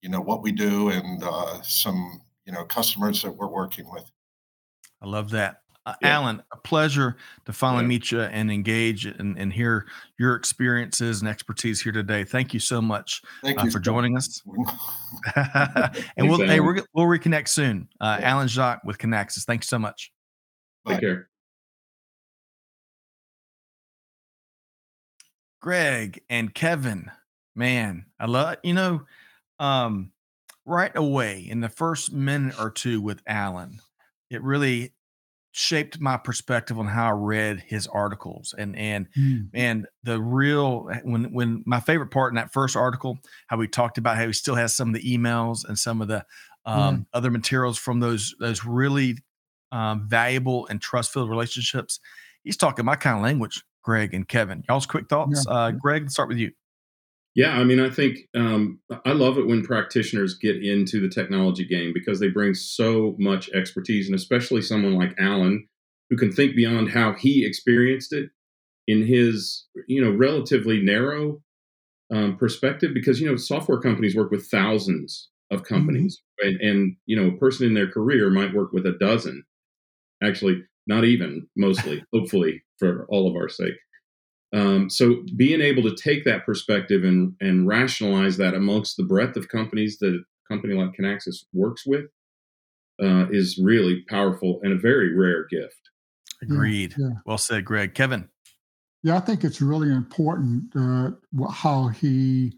you know, what we do and uh, some, you know, customers that we're working with. I love that. Uh, yeah. Alan, a pleasure to finally yeah. meet you and engage and, and hear your experiences and expertise here today. Thank you so much Thank uh, you for joining us. and we'll, hey, we're, we'll reconnect soon. Uh, yeah. Alan Jacques with Kinaxis. Thanks so much. Take Bye. care. Greg and Kevin, man, I love, you know, um, right away in the first minute or two with Alan, it really shaped my perspective on how I read his articles and, and, mm. and the real, when, when my favorite part in that first article, how we talked about how he still has some of the emails and some of the um, mm. other materials from those, those really um, valuable and trust-filled relationships. He's talking my kind of language, Greg and Kevin. Y'all's quick thoughts. Yeah. Uh, Greg, let's start with you. Yeah. I mean, I think um, I love it when practitioners get into the technology game because they bring so much expertise, and especially someone like Alan, who can think beyond how he experienced it in his, you know, relatively narrow um, perspective, because, you know, software companies work with thousands of companies mm-hmm. and, and, you know, a person in their career might work with a dozen, actually not even mostly, hopefully for all of our sake. Um, so being able to take that perspective and, and rationalize that amongst the breadth of companies that a company like Kinaxis works with uh, is really powerful and a very rare gift. Agreed. Yeah, yeah. Well said, Greg. Kevin. Yeah, I think it's really important uh, how he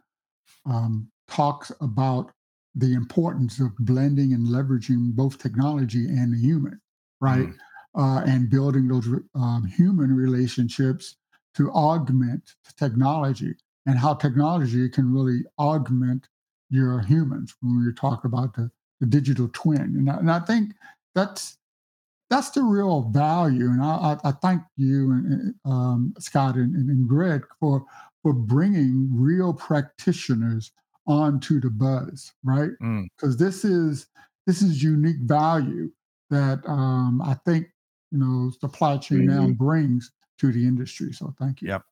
um, talks about the importance of blending and leveraging both technology and the human, right? Mm-hmm. Uh, and building those um, human relationships to augment technology, and how technology can really augment your humans when we talk about the, the digital twin. And I, and I think that's that's the real value. And I, I, I thank you, and um, Scott and, and Greg, for for bringing real practitioners onto the buzz, right? Because mm. this is this is unique value that um, I think you know supply chain mm-hmm. now brings to the industry. So thank you. Yep.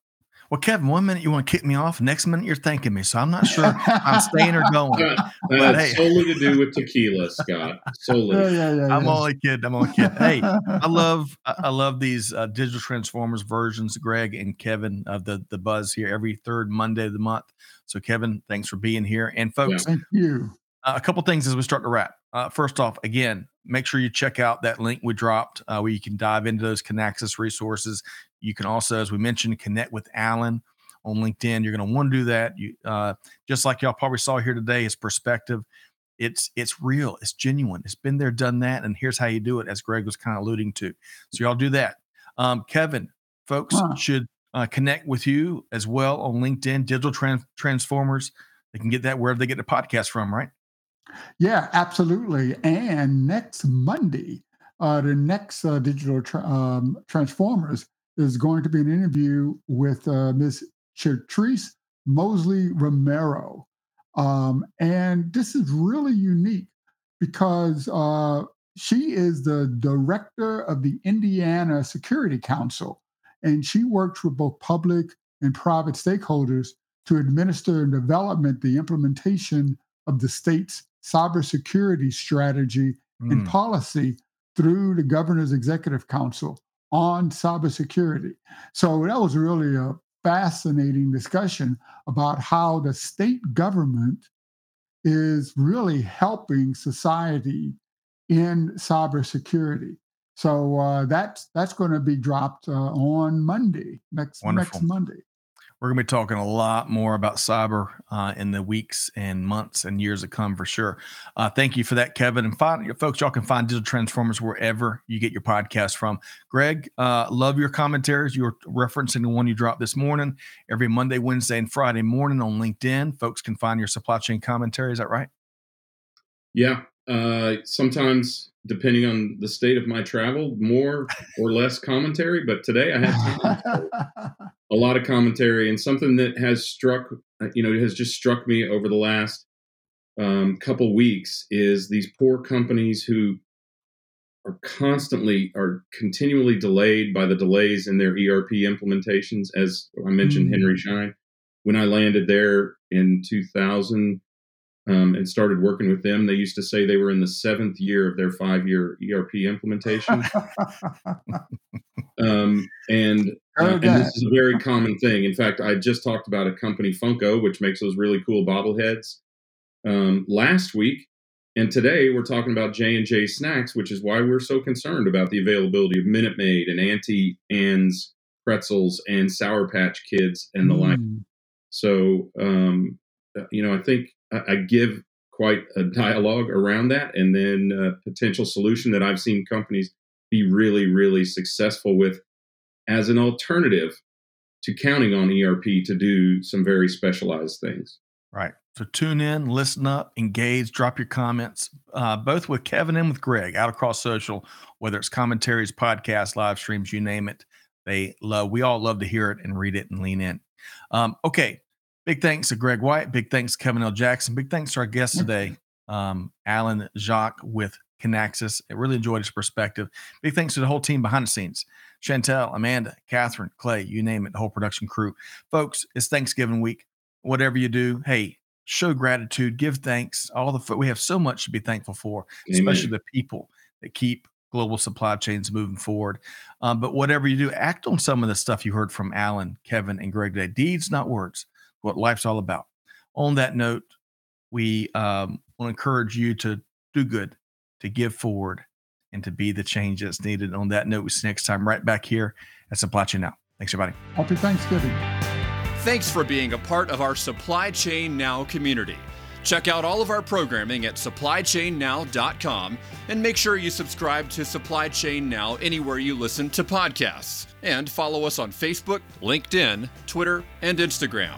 Well, Kevin, one minute you want to kick me off, next minute you're thanking me, so I'm not sure I'm staying or going. That's uh, hey. solely to do with tequila, Scott. Solely. Yeah, yeah, yeah, I'm yeah. only kidding. I'm only kidding. Hey, I love I love these uh, digital transformers versions, Greg and Kevin, of the the buzz here every third Monday of the month. So, Kevin, thanks for being here, and folks, yeah. thank you. Uh, a couple things as we start to wrap. Uh, first off, again, make sure you check out that link we dropped uh, where you can dive into those Kinaxis resources. You can also, as we mentioned, connect with Alan on LinkedIn. You're going to want to do that. You, uh, just like y'all probably saw here today, his perspective, it's it's real. It's genuine. It's been there, done that, and here's how you do it, as Greg was kind of alluding to. So y'all do that. Um, Kevin, folks huh. should uh, connect with you as well on LinkedIn, Digital Trans- Transformers. They can get that wherever they get the podcast from, right? Yeah, absolutely. And next Monday, uh, the next uh, Digital tra- um, Transformers is going to be an interview with uh, Miz Chatrice Mosley Romero. Um, and this is really unique because uh, she is the director of the Indiana Security Council, and she works with both public and private stakeholders to administer and development the implementation of the state's cybersecurity strategy mm. and policy through the Governor's Executive Council on cybersecurity. So that was really a fascinating discussion about how the state government is really helping society in cybersecurity. So uh, that's that's going to be dropped uh, on Monday, next Wonderful. next Monday. We're going to be talking a lot more about cyber uh, in the weeks and months and years to come, for sure. Uh, thank you for that, Kevin. And find, folks, y'all can find Digital Transformers wherever you get your podcast from. Greg, uh, love your commentaries. You're referencing the one you dropped this morning. Every Monday, Wednesday, and Friday morning on LinkedIn, folks can find your supply chain commentary. Is that right? Yeah. Uh, sometimes, depending on the state of my travel, more or less commentary. But today I had a lot of commentary, and something that has struck, you know, has just struck me over the last um, couple weeks is these poor companies who are constantly, are continually delayed by the delays in their E R P implementations. As I mentioned, mm-hmm. Henry Schein, when I landed there in two thousand, Um, and started working with them, they used to say they were in the seventh year of their five-year E R P implementation. um, and, uh, and this is a very common thing. In fact, I just talked about a company, Funko, which makes those really cool bobbleheads um, last week. And today we're talking about J and J Snacks, which is why we're so concerned about the availability of Minute Maid and Auntie Anne's pretzels and Sour Patch Kids and the mm. like. So, um, you know, I think I give quite a dialogue around that, and then a potential solution that I've seen companies be really, really successful with as an alternative to counting on E R P to do some very specialized things. Right. So tune in, listen up, engage, drop your comments, uh, both with Kevin and with Greg out across social, whether it's commentaries, podcasts, live streams, you name it. They love, we all love to hear it and read it and lean in. Um, okay. Big thanks to Greg White. Big thanks to Kevin L. Jackson. Big thanks to our guest today, um, Alan Jacques with Kinaxis. I really enjoyed his perspective. Big thanks to the whole team behind the scenes. Chantel, Amanda, Catherine, Clay, you name it, the whole production crew. Folks, it's Thanksgiving week. Whatever you do, hey, show gratitude, give thanks. All the We have so much to be thankful for, Amen. Especially the people that keep global supply chains moving forward. Um, but whatever you do, act on some of the stuff you heard from Alan, Kevin, and Greg today. Deeds, not words. What life's all about. On that note, we um, want to encourage you to do good, to give forward, and to be the change that's needed. On that note, we see you next time right back here at Supply Chain Now. Thanks, everybody. Happy Thanksgiving. Thanks for being a part of our Supply Chain Now community. Check out all of our programming at supply chain now dot com and make sure you subscribe to Supply Chain Now anywhere you listen to podcasts. And follow us on Facebook, LinkedIn, Twitter, and Instagram.